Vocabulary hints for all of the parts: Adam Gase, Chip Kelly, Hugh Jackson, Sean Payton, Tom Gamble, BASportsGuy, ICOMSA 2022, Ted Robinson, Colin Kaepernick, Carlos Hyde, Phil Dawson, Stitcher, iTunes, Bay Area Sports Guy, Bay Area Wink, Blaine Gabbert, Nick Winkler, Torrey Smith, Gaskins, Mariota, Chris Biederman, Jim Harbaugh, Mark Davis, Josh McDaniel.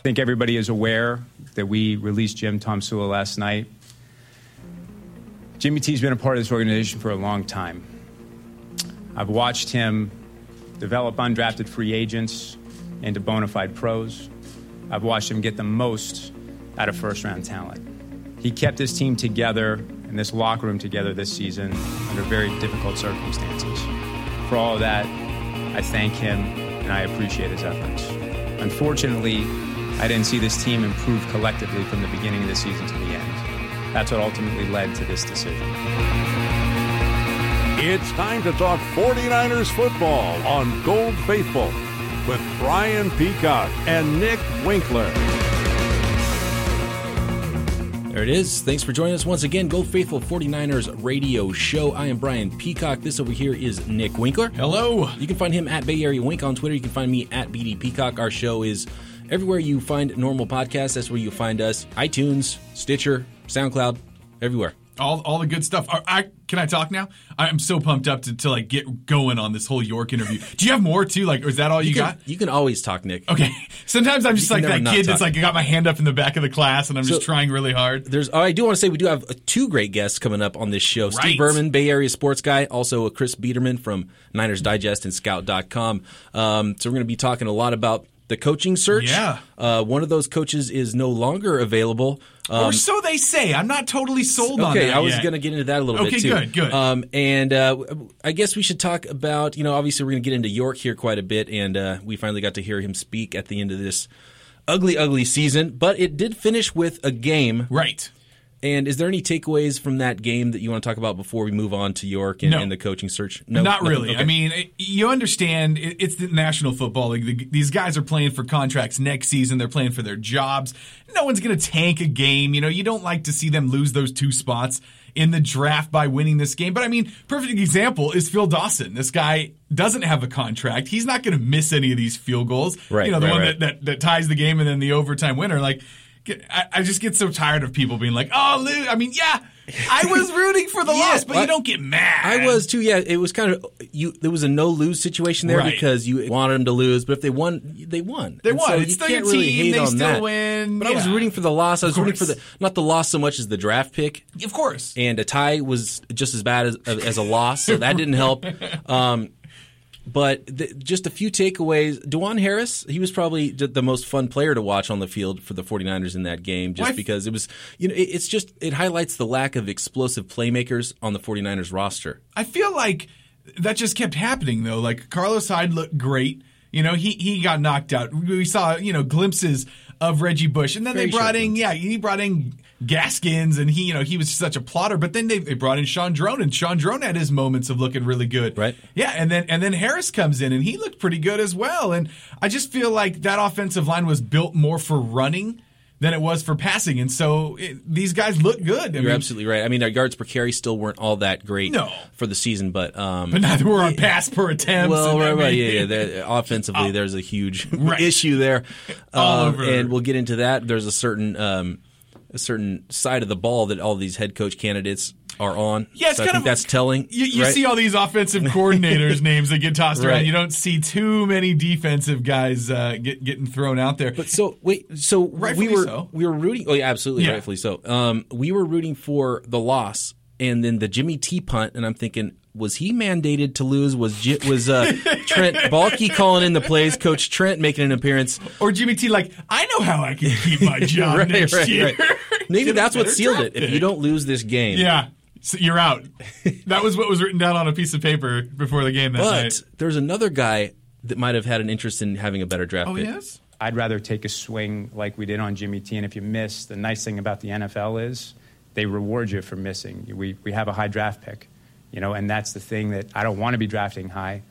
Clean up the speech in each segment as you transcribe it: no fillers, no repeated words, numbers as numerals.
I think everybody is aware that we released Jim Tomsula last night. Jimmy T's been a part of this organization for a long time. I've watched him develop undrafted free agents into bona fide pros. I've watched him get the most out of first-round talent. He kept this team together and this locker room together this season under very difficult circumstances. For all of that, I thank him and I appreciate his efforts. Unfortunately, I didn't see this team improve collectively from the beginning of the season to the end. That's what ultimately led to this decision. It's time to talk 49ers football on Gold Faithful with Brian Peacock and Nick Winkler. There it is. Thanks for joining us once again. Gold Faithful 49ers radio show. I am Brian Peacock. This over here is Nick Winkler. Hello. You can find him at Bay Area Wink on Twitter. You can find me at BD Peacock. Our show is everywhere you find normal podcasts. That's where you find us. iTunes, Stitcher, SoundCloud, everywhere. All the good stuff. Can I talk now? I'm so pumped up to like get going on this whole York interview. Do you have more too? Like, or is that all you got? You can always talk, Nick. Okay. Sometimes I'm just like that kid that's like I got my hand up in the back of the class and I'm just trying really hard. I do want to say we do have two great guests coming up on this show. Right. Steve Berman, Bay Area Sports Guy, also a Chris Biederman from Niners Digest and Scout.com. So we're going to be talking a lot about the coaching search. Yeah. One of those coaches is no longer available. Or so they say. I'm not totally sold on that yet. Okay, I was going to get into that a little bit, too. Okay, good. And I guess we should talk about, obviously we're going to get into York here quite a bit, and we finally got to hear him speak at the end of this ugly, ugly season. But it did finish with a game. Right. And is there any takeaways from that game that you want to talk about before we move on to York and the coaching search? No, not really. Okay. I mean, you understand it's the National Football League. These guys are playing for contracts next season. They're playing for their jobs. No one's going to tank a game. You don't like to see them lose those two spots in the draft by winning this game. But, I mean, perfect example is Phil Dawson. This guy doesn't have a contract. He's not going to miss any of these field goals. Right. That ties the game and then the overtime winner. Like, I just get so tired of people being like, oh, Lou. I mean, yeah, I was rooting for the loss, but you don't get mad. I was too, yeah. It was kind of there was a no-lose situation there because you wanted them to lose, but if they won, they won. They won. So it's still your team. Really hate they on still that. Win. But I was rooting for the loss. I was rooting for not the loss so much as the draft pick. Of course. And a tie was just as bad as a loss, so that didn't help. But just a few takeaways. DeJuan Harris, he was probably the most fun player to watch on the field for the 49ers in that game because it was it highlights the lack of explosive playmakers on the 49ers roster. I feel like that just kept happening though. Like Carlos Hyde looked great. He got knocked out. We saw, glimpses of Reggie Bush. And then he brought in Gaskins, and he was such a plotter. But then they brought in Sean Drone, and Sean Drone had his moments of looking really good. Right. Yeah, and then Harris comes in, and he looked pretty good as well. And I just feel like that offensive line was built more for running than it was for passing, and so these guys look good. You're absolutely right. I mean, our yards per carry still weren't all that great for the season, but neither were our pass per attempt. Well, offensively, there's a huge issue there, and we'll get into that. There's a certain side of the ball that all these head coach candidates are on. Yeah, so I think that's telling. You see all these offensive coordinators' names that get tossed around. You don't see too many defensive guys getting thrown out there. But we were rooting. Oh, yeah, absolutely, rightfully so. We were rooting for the loss and then the Jimmy T punt, and I'm thinking, was he mandated to lose? Was Trent Baalke calling in the plays? Coach Trent making an appearance, or Jimmy T? Like, I know how I can keep my job next year. Right. Maybe that's what sealed it. If you don't lose this game, so you're out. That was what was written down on a piece of paper before the game that night. But there's another guy that might have had an interest in having a better draft pick. Oh, yes? I'd rather take a swing like we did on Jimmy T. And if you miss, the nice thing about the NFL is they reward you for missing. We have a high draft pick, and that's the thing that I don't want to be drafting high.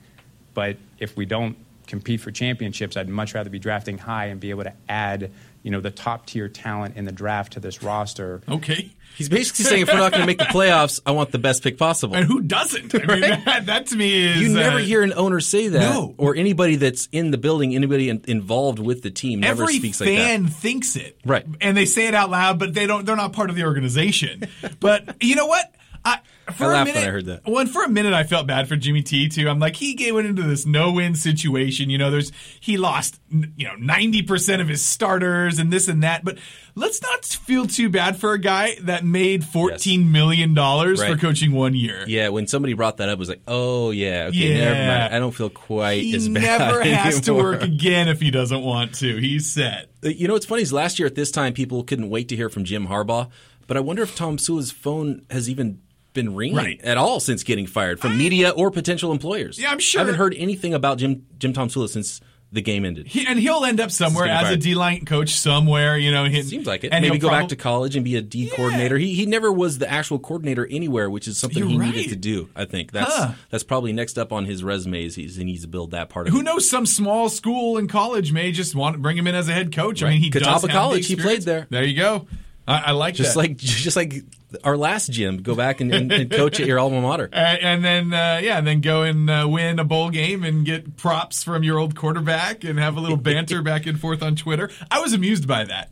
But if we don't compete for championships, I'd much rather be drafting high and be able to add the top-tier talent in the draft to this roster. Okay. He's basically saying if we're not going to make the playoffs, I want the best pick possible. And who doesn't? I mean, that to me is... You never hear an owner say that. No. Or anybody that's in the building, anybody involved with the team never speaks like that. Every fan thinks it. Right. And they say it out loud, but they're not part of the organization. But you know what? I laughed when I heard that. Well, and for a minute, I felt bad for Jimmy T, too. I'm like, he went into this no-win situation. You know, he lost, 90% of his starters and this and that. But let's not feel too bad for a guy that made $14 million for coaching 1 year. Yeah, when somebody brought that up, it was like, oh, yeah, okay, never mind. I don't feel quite as bad anymore. He never has to work again if he doesn't want to. He's set. You know, what's funny is last year at this time, people couldn't wait to hear from Jim Harbaugh. But I wonder if Tomsula's phone has even been ringing at all since getting fired from media or potential employers. Yeah, I'm sure. I haven't heard anything about Jim Tomsula since the game ended. He'll end up somewhere as a D-line coach somewhere. Seems like it. And maybe go back to college and be a D coordinator. He never was the actual coordinator anywhere, which is something he needed to do, I think. That's probably next up on his resume is he needs to build that part of it. Who knows? Some small school in college may just want to bring him in as a head coach. I mean, he does have the experience. He played there. There you go. I like just that. Just like our last gym, go back and coach at your alma mater, and then go and win a bowl game and get props from your old quarterback and have a little banter back and forth on Twitter. I was amused by that.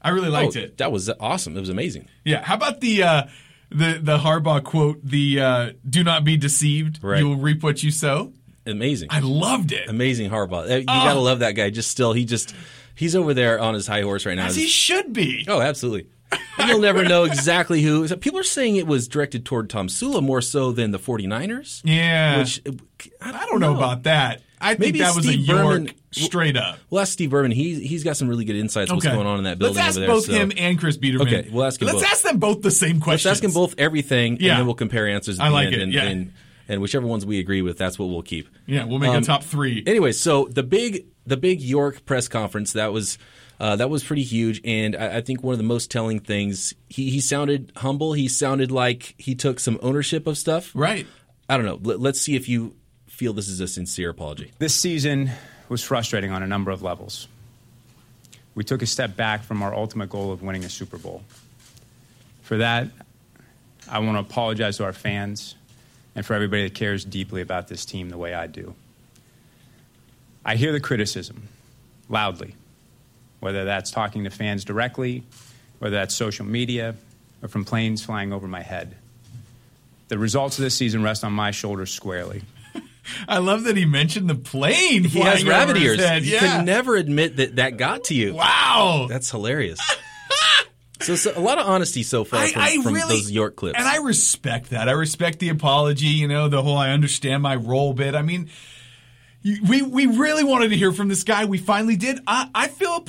I really liked it. That was awesome. It was amazing. Yeah. How about the Harbaugh quote? Do not be deceived. Right. You will reap what you sow. Amazing. I loved it. Amazing Harbaugh. You gotta love that guy. He's over there on his high horse right now. As he should be. Oh, absolutely. And you'll never know exactly who. People are saying it was directed toward Tomsula more so than the 49ers. Yeah. Which I don't know about that. Maybe that was Steve Berman, York straight up. We'll ask Steve Berman. He's got some really good insights what's going on in that building over there. Let's ask both him and Chris Biederman. Okay, we'll ask him both. Let's ask them both the same questions. Let's ask them both everything, and then we'll compare answers. I like it, and whichever ones we agree with, that's what we'll keep. Yeah, we'll make a top three. Anyway, so the big York press conference, that was pretty huge, and I think one of the most telling things, he sounded humble. He sounded like he took some ownership of stuff. Right. I don't know. Let's see if you feel this is a sincere apology. This season was frustrating on a number of levels. We took a step back from our ultimate goal of winning a Super Bowl. For that, I want to apologize to our fans and for everybody that cares deeply about this team the way I do. I hear the criticism loudly, whether that's talking to fans directly, whether that's social media, or from planes flying over my head. The results of this season rest on my shoulders squarely. I love that he mentioned the plane. He has rabbit ears. You can never admit that got to you. Wow. That's hilarious. So a lot of honesty so far from those York clips. And I respect that. I respect the apology, the whole I understand my role bit. I mean, we really wanted to hear from this guy. We finally did. I feel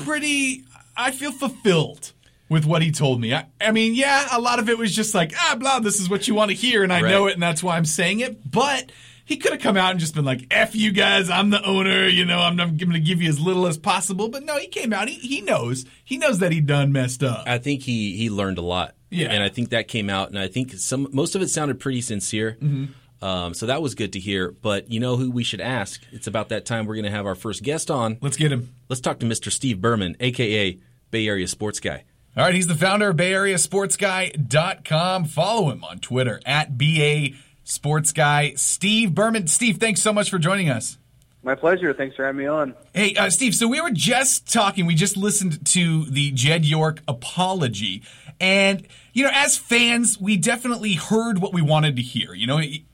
fulfilled with what he told me. I mean, yeah, a lot of it was just like, blah, this is what you want to hear, and I know it, and that's why I'm saying it. But he could have come out and just been like, F you guys, I'm the owner, I'm going to give you as little as possible. But no, he came out. He knows. He knows that he done messed up. I think he learned a lot. Yeah. And I think that came out, and I think most of it sounded pretty sincere. Mm-hmm. So that was good to hear. But you know who we should ask? It's about that time we're going to have our first guest on. Let's get him. Let's talk to Mr. Steve Berman, a.k.a. Bay Area Sports Guy. All right, he's the founder of BayAreaSportsGuy.com. Follow him on Twitter, at BASportsGuy. Steve Berman. Steve, thanks so much for joining us. My pleasure. Thanks for having me on. Hey, Steve, so we were just talking. We just listened to the Jed York apology. And, as fans, we definitely heard what we wanted to hear,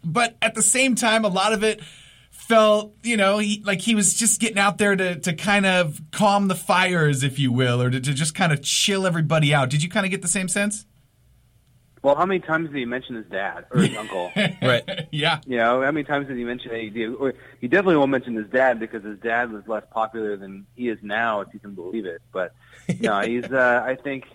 But at the same time, a lot of it felt, he was just getting out there to kind of calm the fires, if you will, or to just kind of chill everybody out. Did you kind of get the same sense? Well, how many times did he mention his dad or his uncle? Right. Yeah. How many times did he mention AD? He definitely won't mention his dad because his dad was less popular than he is now, if you can believe it. But, he's, I think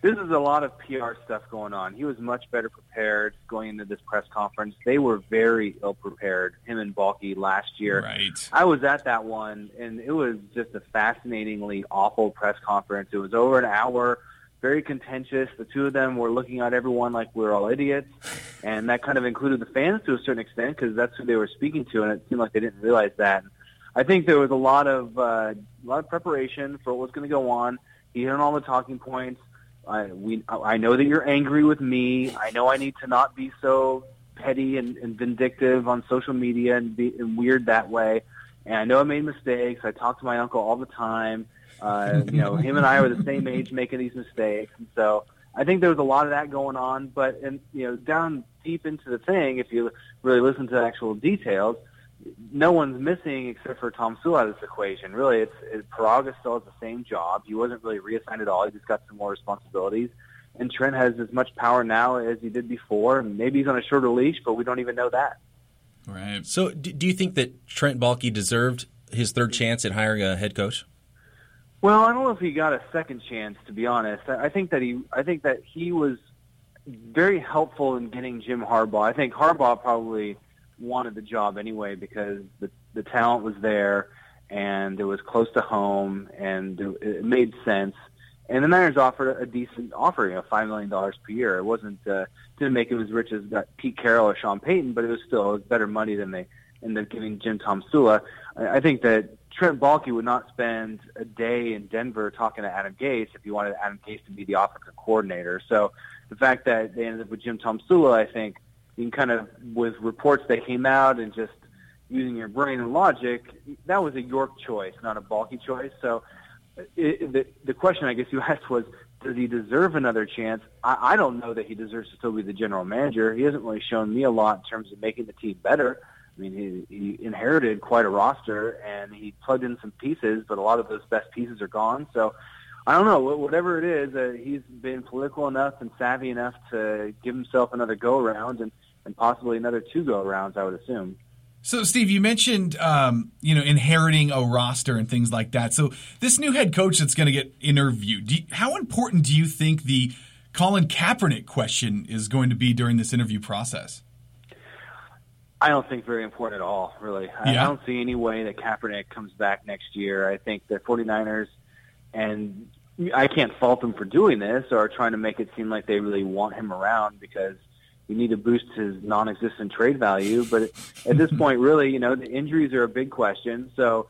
this is a lot of PR stuff going on. He was much better prepared going into this press conference. They were very ill prepared, him and Baalke last year. Right. I was at that one, and it was just a fascinatingly awful press conference. It was over an hour. Very contentious. The two of them were looking at everyone like we were all idiots, and that kind of included the fans to a certain extent because that's who they were speaking to, and it seemed like they didn't realize that. I think there was a lot of preparation for what was going to go on. He hit on all the talking points. I know that you're angry with me. I know I need to not be so petty and vindictive on social media and weird that way. And I know I made mistakes. I talk to my uncle all the time. Him and I were the same age making these mistakes. And so I think there was a lot of that going on, but down deep into the thing, if you really listen to the actual details, no one's missing except for Tomsula out of this equation. Really, Paragha still has the same job. He wasn't really reassigned at all. He just got some more responsibilities. And Trent has as much power now as he did before. Maybe he's on a shorter leash, but we don't even know that. Right. So do you think that Trent Baalke deserved his third chance at hiring a head coach? Well, I don't know if he got a second chance, to be honest. I think that he was very helpful in getting Jim Harbaugh. I think Harbaugh probably wanted the job anyway because the talent was there and it was close to home and it made sense. And the Niners offered a decent offering of $5 million per year. It didn't make him as rich as Pete Carroll or Sean Payton, but it was still better money than they ended up giving Jim Tomsula. I think that Trent Baalke would not spend a day in Denver talking to Adam Gase if he wanted Adam Gase to be the offensive coordinator. So the fact that they ended up with Jim Tomsula, I think, you can kind of, with reports that came out and just using your brain and logic, that was a York choice, not a Baalke choice. So the question I guess you asked was, does he deserve another chance? I don't know that he deserves to still be the general manager. He hasn't really shown me a lot in terms of making the team better. I mean, he inherited quite a roster, and he plugged in some pieces, but a lot of those best pieces are gone. So I don't know. Whatever it is, he's been political enough and savvy enough to give himself another go-around and possibly another two go-arounds, I would assume. So, Steve, you mentioned inheriting a roster and things like that. So this new head coach that's going to get interviewed, how important do you think the Colin Kaepernick question is going to be during this interview process? I don't think very important at all, really. Yeah. I don't see any way that Kaepernick comes back next year. I think the 49ers, and I can't fault them for doing this or trying to make it seem like they really want him around because you need to boost his non-existent trade value. But at this point, really, the injuries are a big question. So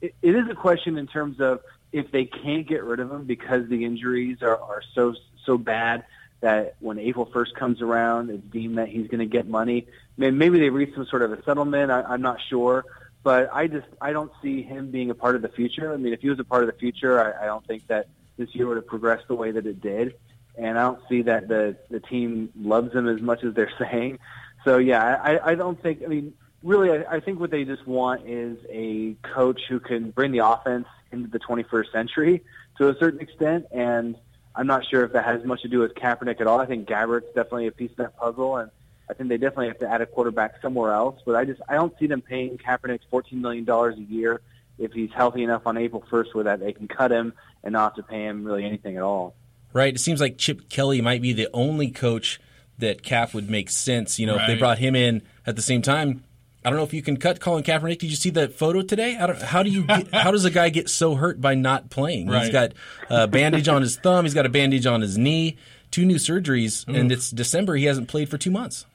it is a question in terms of if they can't get rid of him because the injuries are so bad that when April 1st comes around, it's deemed that he's going to get money. Maybe they reach some sort of a settlement. I'm not sure. But I don't see him being a part of the future. I mean, if he was a part of the future, I don't think that this year would have progressed the way that it did. And I don't see that the team loves him as much as they're saying. So, yeah, I don't think – I mean, really, I think what they just want is a coach who can bring the offense into the 21st century to a certain extent. And I'm not sure if that has much to do with Kaepernick at all. I think Gabbert's definitely a piece of that puzzle, and I think they definitely have to add a quarterback somewhere else. But I don't see them paying Kaepernick $14 million a year if he's healthy enough on April 1st where that they can cut him and not have to pay him really anything at all. Right. It seems like Chip Kelly might be the only coach that Cap would make sense. If they brought him in at the same time, I don't know if you can cut Colin Kaepernick. Did you see that photo today? How does a guy get so hurt by not playing? Right. He's got a bandage on his thumb. He's got a bandage on his knee. 2 new surgeries, and it's December. He hasn't played for 2 months.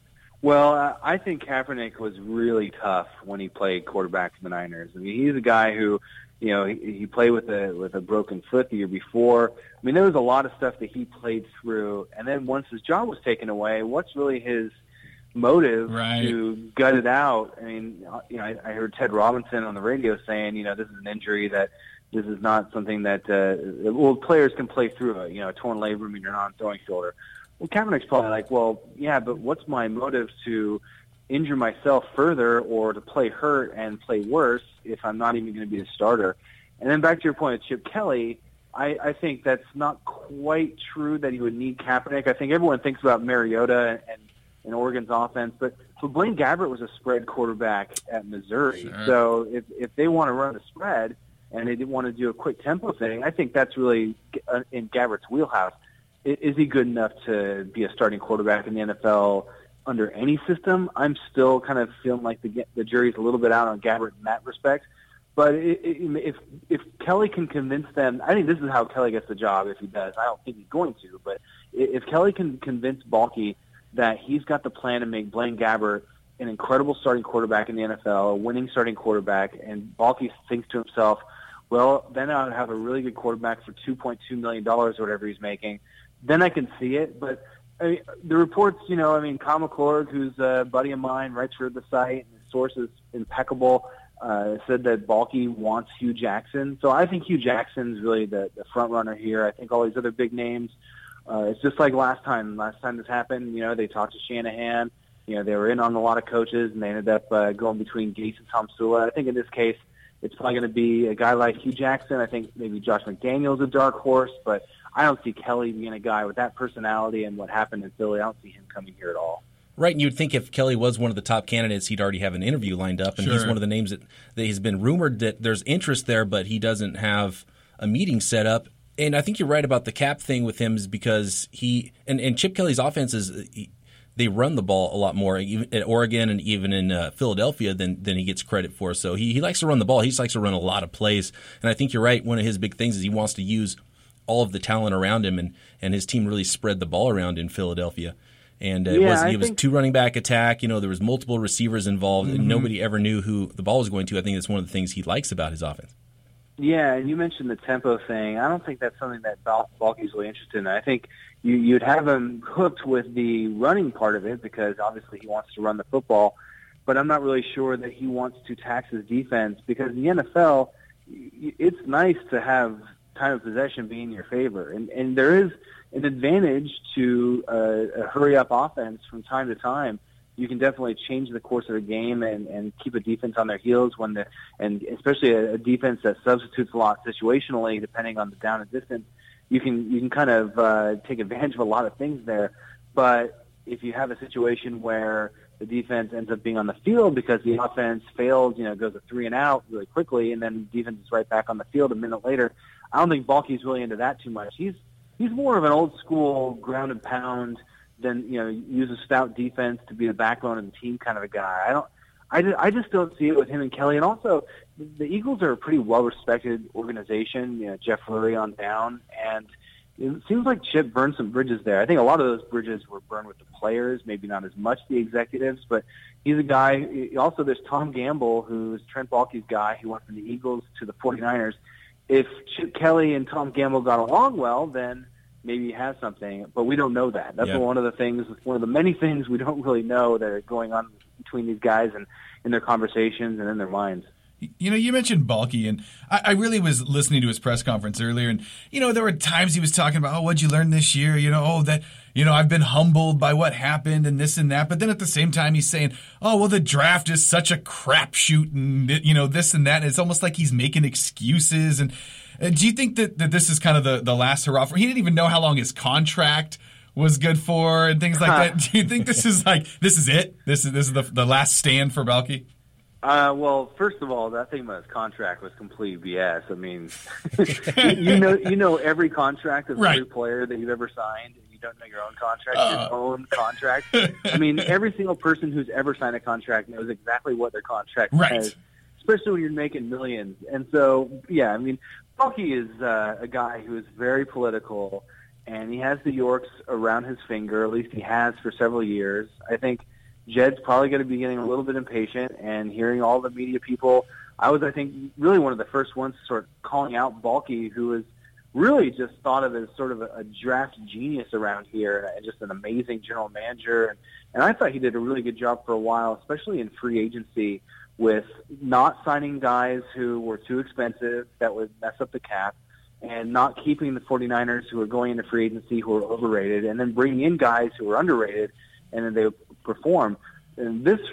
Well, I think Kaepernick was really tough when he played quarterback for the Niners. I mean, he's a guy who, he played with a broken foot the year before. I mean, there was a lot of stuff that he played through, and then once his job was taken away, what's really his motive to gut it out? I mean, I heard Ted Robinson on the radio saying, this is an injury that this is not something that players can play through it. A torn labrum and your non-throwing shoulder. Well, Kaepernick's probably like, well, yeah, but what's my motive to injure myself further or to play hurt and play worse if I'm not even going to be a starter? And then back to your point of Chip Kelly, I think that's not quite true that he would need Kaepernick. I think everyone thinks about Mariota and Oregon's offense, but Blaine Gabbert was a spread quarterback at Missouri. Sure. So if they want to run a spread and they didn't want to do a quick tempo thing, I think that's really in Gabbert's wheelhouse. Is he good enough to be a starting quarterback in the NFL under any system? I'm still kind of feeling like the jury's a little bit out on Gabbert in that respect. But if Kelly can convince them, I think this is how Kelly gets the job if he does. I don't think he's going to. But if Kelly can convince Baalke that he's got the plan to make Blaine Gabbert an incredible starting quarterback in the NFL, a winning starting quarterback, and Baalke thinks to himself, well, then I would have a really good quarterback for $2.2 million or whatever he's making, then I can see it. But I mean, the reports, Kyle McClord, who's a buddy of mine, writes for the site, and his source is impeccable, said that Baalke wants Hugh Jackson. So I think Hugh Jackson's really the front runner here. I think all these other big names It's just like last time this happened, you know, they talked to Shanahan. You know, they were in on a lot of coaches, and they ended up going between Gase and Tomsula. I think in this case, it's probably going to be a guy like Hugh Jackson. I think maybe Josh McDaniel's a dark horse, but I don't see Kelly being a guy with that personality and what happened in Philly. I don't see him coming here at all. Right, and you'd think if Kelly was one of the top candidates, he'd already have an interview lined up, and Sure. He's one of the names that has been rumored that there's interest there, but he doesn't have a meeting set up. And I think you're right about the cap thing with him is because he – and Chip Kelly's offense is they run the ball a lot more at Oregon and even in Philadelphia than he gets credit for. So he likes to run the ball. He just likes to run a lot of plays. And I think you're right. One of his big things is he wants to use all of the talent around him, and his team really spread the ball around in Philadelphia. And it was two running back attack. You know, there was multiple receivers involved, and nobody ever knew who the ball was going to. I think that's one of the things he likes about his offense. Yeah, and you mentioned the tempo thing. I don't think that's something that Baalke's really interested in. I think you'd have him hooked with the running part of it because obviously he wants to run the football, but I'm not really sure that he wants to tax his defense because in the NFL, it's nice to have time of possession be in your favor, and there is an advantage to a hurry-up offense from time to time. You can definitely change the course of a game and keep a defense on their heels and especially a defense that substitutes a lot situationally, depending on the down and distance. You can kind of take advantage of a lot of things there. But if you have a situation where the defense ends up being on the field because the offense fails, you know, goes a 3-and-out really quickly, and then defense is right back on the field a minute later. I don't think Baalke's really into that too much. He's more of an old school ground and pound. Then, you know, use a stout defense to be the backbone of the team kind of a guy. I just don't see it with him and Kelly. And also, the Eagles are a pretty well-respected organization, you know, Jeff Lurie on down. And it seems like Chip burned some bridges there. I think a lot of those bridges were burned with the players, maybe not as much the executives. But he's a guy – also, there's Tom Gamble, who's Trent Baalke's guy. He went from the Eagles to the 49ers. If Chip Kelly and Tom Gamble got along well, then – maybe he has something, but we don't know that. That's one of the many things we don't really know that are going on between these guys and in their conversations and in their minds. You know, you mentioned Baalke, and I really was listening to his press conference earlier, and, you know, there were times he was talking about, oh, what'd you learn this year? You know, oh, that, you know, I've been humbled by what happened and this and that. But then at the same time, he's saying, oh, well, the draft is such a crapshoot and, you know, this and that. And it's almost like he's making excuses. And do you think that this is kind of the last hurrah for him? He didn't even know how long his contract was good for and things like that. Do you think this is like, this is it? This is the last stand for Baalke? Well, first of all, that thing about his contract was complete BS. I mean, you know every contract of every player that you've ever signed, and you don't know your own contract, your own contract. I mean, every single person who's ever signed a contract knows exactly what their contract says, especially when you're making millions. And so, yeah, I mean, Baalke is a guy who is very political, and he has the Yorks around his finger, at least he has for several years. I think Jed's probably going to be getting a little bit impatient and hearing all the media people. I was, I think, really one of the first ones sort of calling out Baalke, who was really just thought of as sort of a draft genius around here and just an amazing general manager. And I thought he did a really good job for a while, especially in free agency, with not signing guys who were too expensive that would mess up the cap and not keeping the 49ers who were going into free agency who were overrated and then bringing in guys who were underrated and then they would perform. And this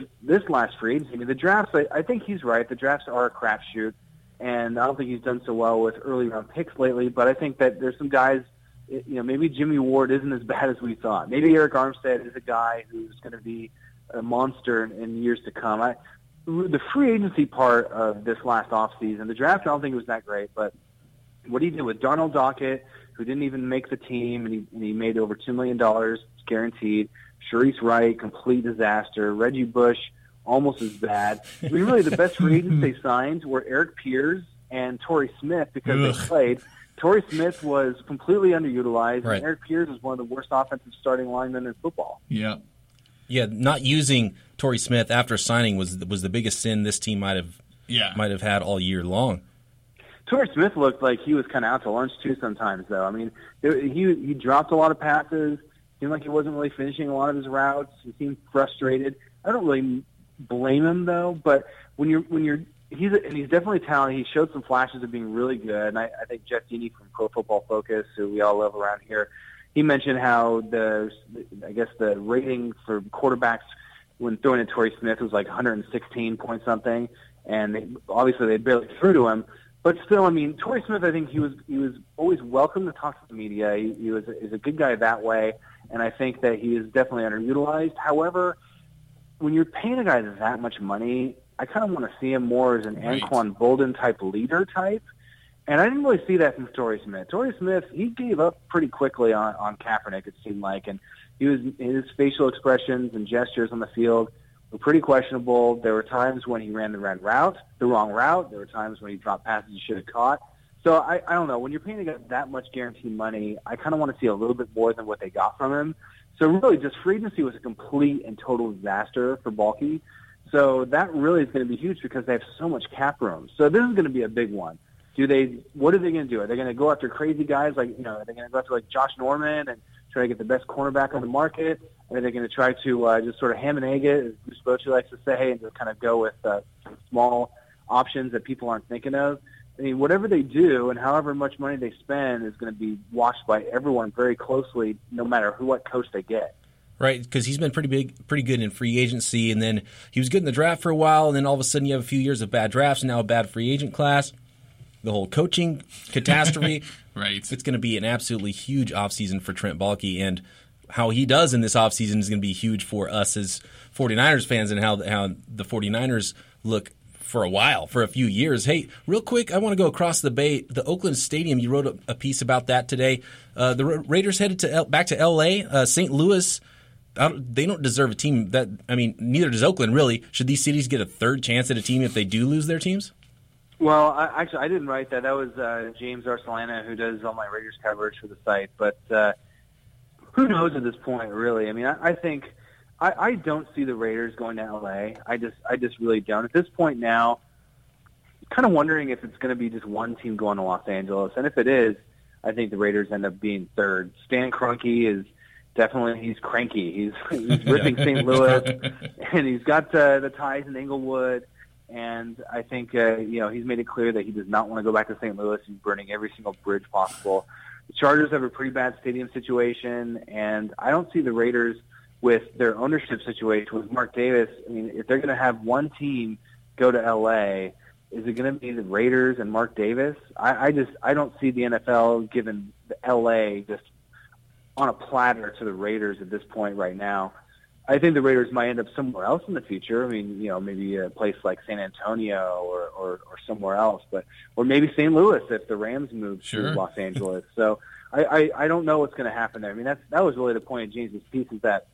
last free agency, I mean, the drafts, I think he's right. The drafts are a crapshoot, and I don't think he's done so well with early round picks lately, but I think that there's some guys, you know, maybe Jimmy Ward isn't as bad as we thought. Maybe Eric Armstead is a guy who's going to be a monster in years to come. The free agency part of this last offseason, the draft, I don't think it was that great, but what he did with Darnell Dockett, who didn't even make the team, and he made over $2 million guaranteed. Sharice Wright, complete disaster. Reggie Bush, almost as bad. I mean, really, the best free agents they signed were Eric Pierce and Torrey Smith because they played. Torrey Smith was completely underutilized, and Eric Pierce was one of the worst offensive starting linemen in football. Yeah, not using Torrey Smith after signing was the biggest sin this team might have had all year long. Torrey Smith looked like he was kind of out to lunch too sometimes, though. I mean, he dropped a lot of passes. Seemed like he wasn't really finishing a lot of his routes. He seemed frustrated. I don't really blame him though, but he's definitely talented. He showed some flashes of being really good, and I think Jeff Deeney from Pro Football Focus, who we all love around here, he mentioned how the rating for quarterbacks when throwing at Torrey Smith was like 116 point something, and they barely threw to him. But still, I mean, Torrey Smith, I think he was always welcome to talk to the media. He's a good guy that way, and I think that he is definitely underutilized. However, when you're paying a guy that much money, I kind of want to see him more as an Anquan Bolden type leader type. And I didn't really see that from Torrey Smith. Torrey Smith, he gave up pretty quickly on Kaepernick, it seemed like. And his facial expressions and gestures on the field were pretty questionable. There were times when he ran the wrong route. There were times when he dropped passes he should have caught. So I don't know. When you're paying that much guaranteed money, I kind of want to see a little bit more than what they got from him. So really, just free agency was a complete and total disaster for Baalke. So that really is going to be huge because they have so much cap room. So this is going to be a big one. What are they going to do? Are they going to go after crazy guys are they going to go after like Josh Norman and try to get the best cornerback on the market? Or are they going to try to just sort of ham and egg it, as Bruce Bochy likes to say, and just kind of go with small options that people aren't thinking of? I mean, whatever they do and however much money they spend is going to be watched by everyone very closely, no matter what coach they get. Right, because he's been pretty good in free agency, and then he was good in the draft for a while, and then all of a sudden you have a few years of bad drafts, and now a bad free agent class. The whole coaching catastrophe. Right. It's going to be an absolutely huge offseason for Trent Baalke, and how he does in this offseason is going to be huge for us as 49ers fans and how the 49ers look for a while, for a few years. Hey, real quick, I want to go across the bay. The Oakland Stadium, you wrote a piece about that today. The Raiders headed back to L.A., St. Louis. They don't deserve a team. Neither does Oakland, really. Should these cities get a third chance at a team if they do lose their teams? Well, I didn't write that. That was James Arcelana, who does all my Raiders coverage for the site. But who knows at this point, really? I mean, I think I don't see the Raiders going to L.A. I just really don't. At this point now, kind of wondering if it's going to be just one team going to Los Angeles. And if it is, I think the Raiders end up being third. Stan Kroenke is... Definitely, he's cranky. He's ripping St. Louis, and he's got the ties in Inglewood. And I think he's made it clear that he does not want to go back to St. Louis. He's burning every single bridge possible. The Chargers have a pretty bad stadium situation, and I don't see the Raiders with their ownership situation with Mark Davis. I mean, if they're going to have one team go to L.A., is it going to be the Raiders and Mark Davis? I don't see the NFL giving the L.A. just on a platter to the Raiders at this point right now. I think the Raiders might end up somewhere else in the future. I mean, maybe a place like San Antonio or somewhere else, or maybe St. Louis if the Rams move to Los Angeles. So I don't know what's going to happen there. I mean, that was really the point of James' piece, is that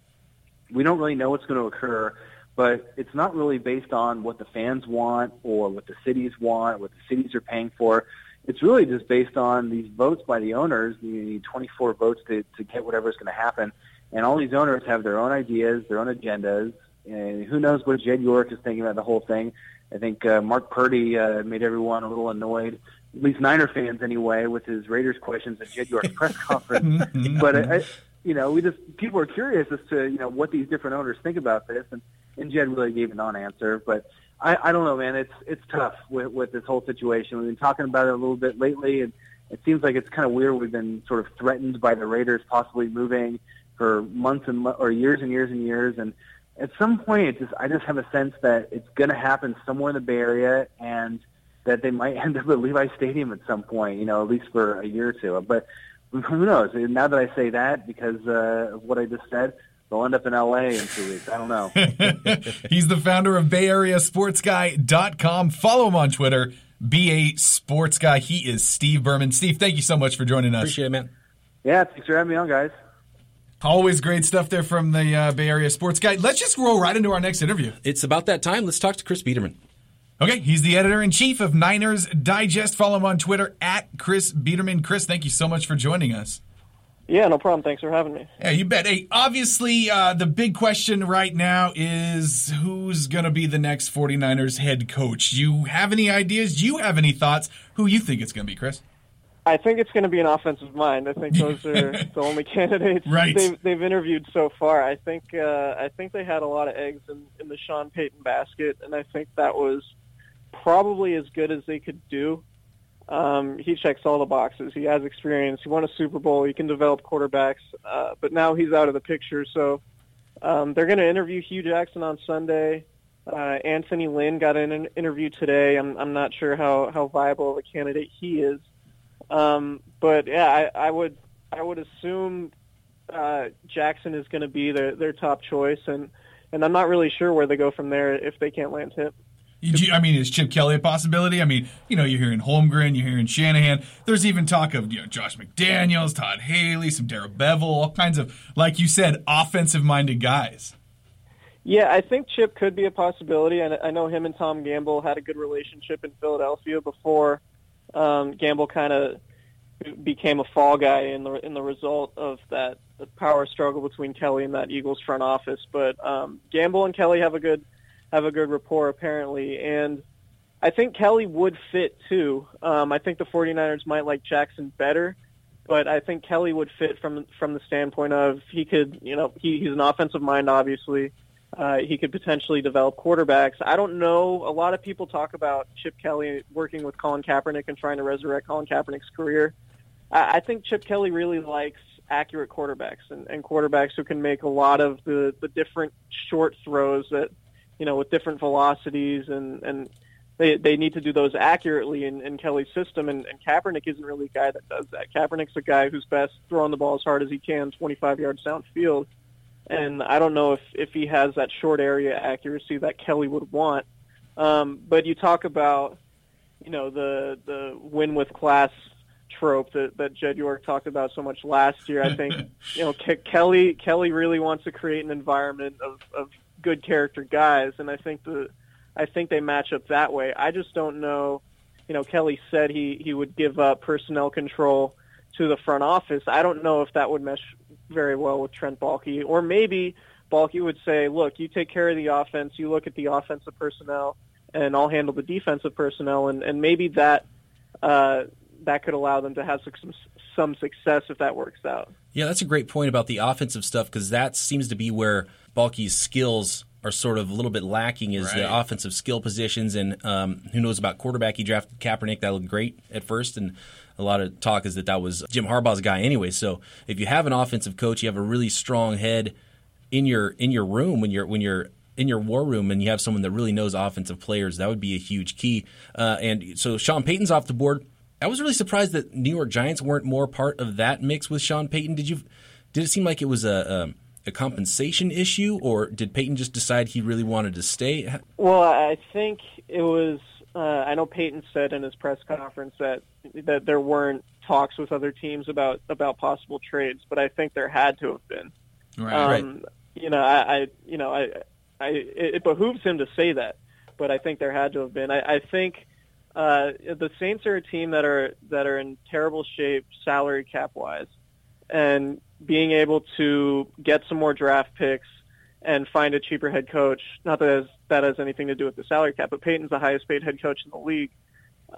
we don't really know what's going to occur, but it's not really based on what the fans want or what the cities want, what the cities are paying for. It's really just based on these votes by the owners. You need 24 votes to get whatever's going to happen. And all these owners have their own ideas, their own agendas. And who knows what Jed York is thinking about the whole thing. I think Mark Purdy made everyone a little annoyed, at least Niner fans anyway, with his Raiders questions at Jed York's press conference. But, people are curious as to, what these different owners think about this. And Jed really gave a non-answer. But I don't know, man. It's tough with this whole situation. We've been talking about it a little bit lately, and it seems like it's kind of weird. We've been sort of threatened by the Raiders possibly moving for months or years and years and years. And at some point, I just have a sense that it's going to happen somewhere in the Bay Area, and that they might end up at Levi's Stadium at some point, at least for a year or two. But who knows? Now that I say that, because of what I just said, they'll end up in L.A. in 2 weeks. I don't know. He's the founder of BayAreaSportsGuy.com. Follow him on Twitter, BA Sports Guy. He is Steve Berman. Steve, thank you so much for joining us. Appreciate it, man. Yeah, thanks for having me on, guys. Always great stuff there from the Bay Area Sports Guy. Let's just roll right into our next interview. It's about that time. Let's talk to Chris Biederman. Okay, he's the editor-in-chief of Niners Digest. Follow him on Twitter, @ChrisBiederman. Chris, thank you so much for joining us. Yeah, no problem. Thanks for having me. Yeah, you bet. Hey, obviously, the big question right now is who's going to be the next 49ers head coach? You have any ideas? Do you have any thoughts? Who you think it's going to be, Chris? I think it's going to be an offensive mind. I think those are the only candidates they've interviewed so far. I think they had a lot of eggs in the Sean Payton basket, and I think that was probably as good as they could do. He checks all the boxes. He has experience. He won a Super Bowl. He can develop quarterbacks. But now he's out of the picture. So they're going to interview Hugh Jackson on Sunday. Anthony Lynn got an interview today. I'm not sure how viable of a candidate he is. But yeah, I would assume Jackson is going to be their top choice, and I'm not really sure where they go from there if they can't land him. I mean, is Chip Kelly a possibility? I mean, you know, you're hearing Holmgren, you're hearing Shanahan. There's even talk of Josh McDaniels, Todd Haley, some Darrell Bevell, all kinds of, like you said, offensive-minded guys. Yeah, I think Chip could be a possibility. And I know him and Tom Gamble had a good relationship in Philadelphia before Gamble kind of became a fall guy in the result of that power struggle between Kelly and that Eagles front office. But Gamble and Kelly have a good rapport, apparently. And I think Kelly would fit, too. I think the 49ers might like Jackson better, but I think Kelly would fit from the standpoint of he could, you know, he's an offensive mind, obviously. He could potentially develop quarterbacks. I don't know. A lot of people talk about Chip Kelly working with Colin Kaepernick and trying to resurrect Colin Kaepernick's career. I think Chip Kelly really likes accurate quarterbacks and quarterbacks who can make a lot of the different short throws that, you know, with different velocities, and they need to do those accurately in Kelly's system, and Kaepernick isn't really a guy that does that. Kaepernick's a guy who's best throwing the ball as hard as he can, 25 yards downfield, and I don't know if he has that short area accuracy that Kelly would want. But you talk about, you know, the win with class trope that Jed York talked about so much last year. I think, you know, Kelly really wants to create an environment of good character guys, and I think they match up that way. I just don't know. You know, Kelly said he would give up personnel control to the front office. I don't know if that would mesh very well with Trent Baalke, or maybe Baalke would say, look, you take care of the offense, you look at the offensive personnel, and I'll handle the defensive personnel, and maybe that could allow them to have some success if that works out. Yeah, that's a great point about the offensive stuff, because that seems to be where Baalke's skills are sort of a little bit lacking, is the offensive skill positions, and who knows about quarterback. He drafted Kaepernick. That looked great at first, and a lot of talk is that was Jim Harbaugh's guy anyway. So if you have an offensive coach, you have a really strong head in your room when you're in your war room, and you have someone that really knows offensive players. That would be a huge key. And so Sean Payton's off the board. I was really surprised that New York Giants weren't more part of that mix with Sean Payton. Did it seem like it was a compensation issue, or did Payton just decide he really wanted to stay? Well, I think it was. I know Payton said in his press conference that there weren't talks with other teams about possible trades, but I think there had to have been. Right. You know, I it behooves him to say that, but I think there had to have been. I think. The Saints are a team that are in terrible shape salary cap wise, and being able to get some more draft picks and find a cheaper head coach, not that has anything to do with the salary cap, but Payton's the highest paid head coach in the league.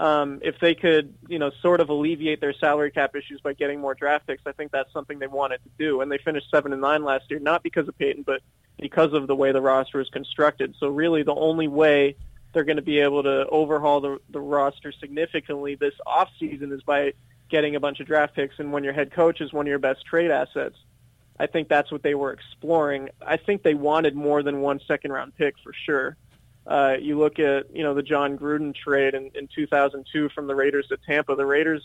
If they could, you know, sort of alleviate their salary cap issues by getting more draft picks, I think that's something they wanted to do. And they finished 7-9 last year, not because of Payton, but because of the way the roster is constructed. So really the only way they're going to be able to overhaul the roster significantly this offseason is by getting a bunch of draft picks, and when your head coach is one of your best trade assets, I think that's what they were exploring. I think they wanted more than one second-round pick for sure. You look at, you know, the John Gruden trade in 2002 from the Raiders to Tampa. The Raiders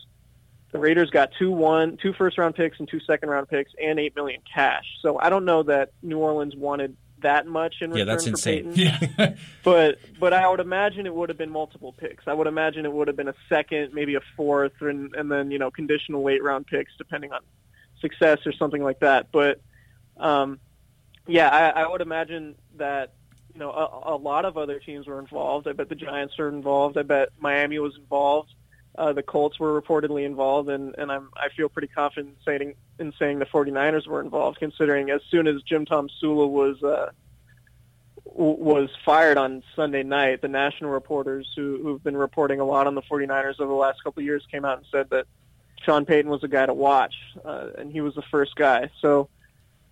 got two first-round picks and two second-round picks and $8 million cash. So I don't know that New Orleans wanted that much in return for Payton. Yeah. but I would imagine it would have been multiple picks. I would imagine it would have been a second, maybe a fourth, and then, you know, conditional late-round picks depending on success or something like that. But, I would imagine that, you know, a lot of other teams were involved. I bet the Giants were involved. I bet Miami was involved. The Colts were reportedly involved, and I feel pretty confident in saying the 49ers were involved, considering as soon as Jim Tomsula was fired on Sunday night, the national reporters who've been reporting a lot on the 49ers over the last couple of years came out and said that Sean Payton was a guy to watch, and he was the first guy. So,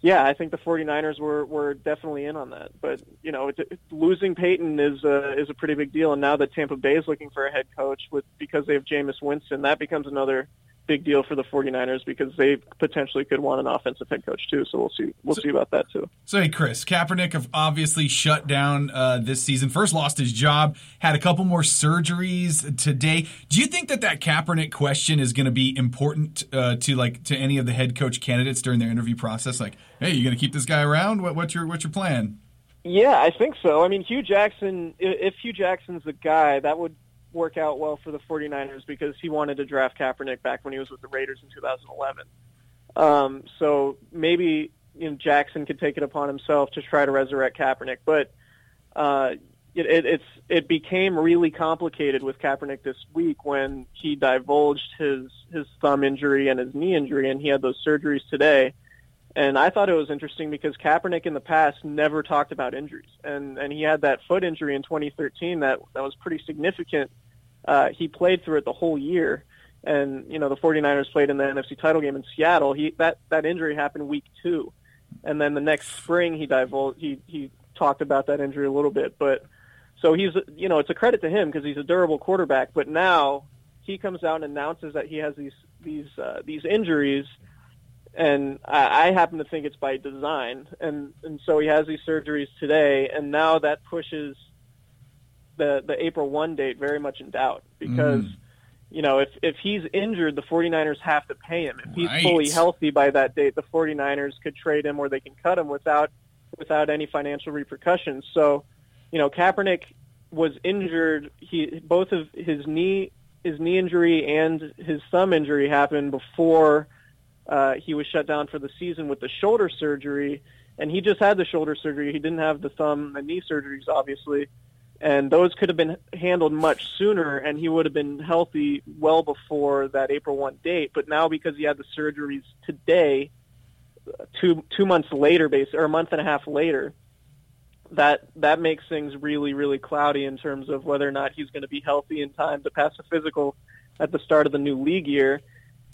yeah, I think the 49ers were definitely in on that. But, you know, losing Peyton is a pretty big deal. And now that Tampa Bay is looking for a head coach because they have Jameis Winston, that becomes another big deal for the 49ers because they potentially could want an offensive head coach too. So we'll see about that too. So, hey, Chris, Kaepernick have obviously shut down this season. First lost his job, had a couple more surgeries today. Do you think that Kaepernick question is going to be important to any of the head coach candidates during their interview process? Like, hey, you going to keep this guy around? What's your plan? Yeah, I think so. I mean, Hugh Jackson, if Hugh Jackson's the guy, that would work out well for the 49ers because he wanted to draft Kaepernick back when he was with the Raiders in 2011. So maybe, you know, Jackson could take it upon himself to try to resurrect Kaepernick. But it became really complicated with Kaepernick this week when he divulged his thumb injury and his knee injury, and he had those surgeries today. And I thought it was interesting because Kaepernick in the past never talked about injuries. And he had that foot injury in 2013 that was pretty significant. He played through it the whole year. And, you know, the 49ers played in the NFC title game in Seattle. That injury happened week two. And then the next spring he talked about that injury a little bit. But so he's, you know, it's a credit to him because he's a durable quarterback. But now he comes out and announces that he has these injuries. And I happen to think it's by design. And so he has these surgeries today, and now that pushes the April 1 date very much in doubt because, you know, if he's injured, the 49ers have to pay him. If he's fully healthy by that date, the 49ers could trade him or they can cut him without any financial repercussions. So, you know, Kaepernick was injured. Both of his knee injury and his thumb injury happened before he was shut down for the season with the shoulder surgery, and he just had the shoulder surgery. He didn't have the thumb and knee surgeries, obviously, and those could have been handled much sooner, and he would have been healthy well before that April 1 date. But now because he had the surgeries today, two months later, or a month and a half later, that makes things really, really cloudy in terms of whether or not he's going to be healthy in time to pass a physical at the start of the new league year.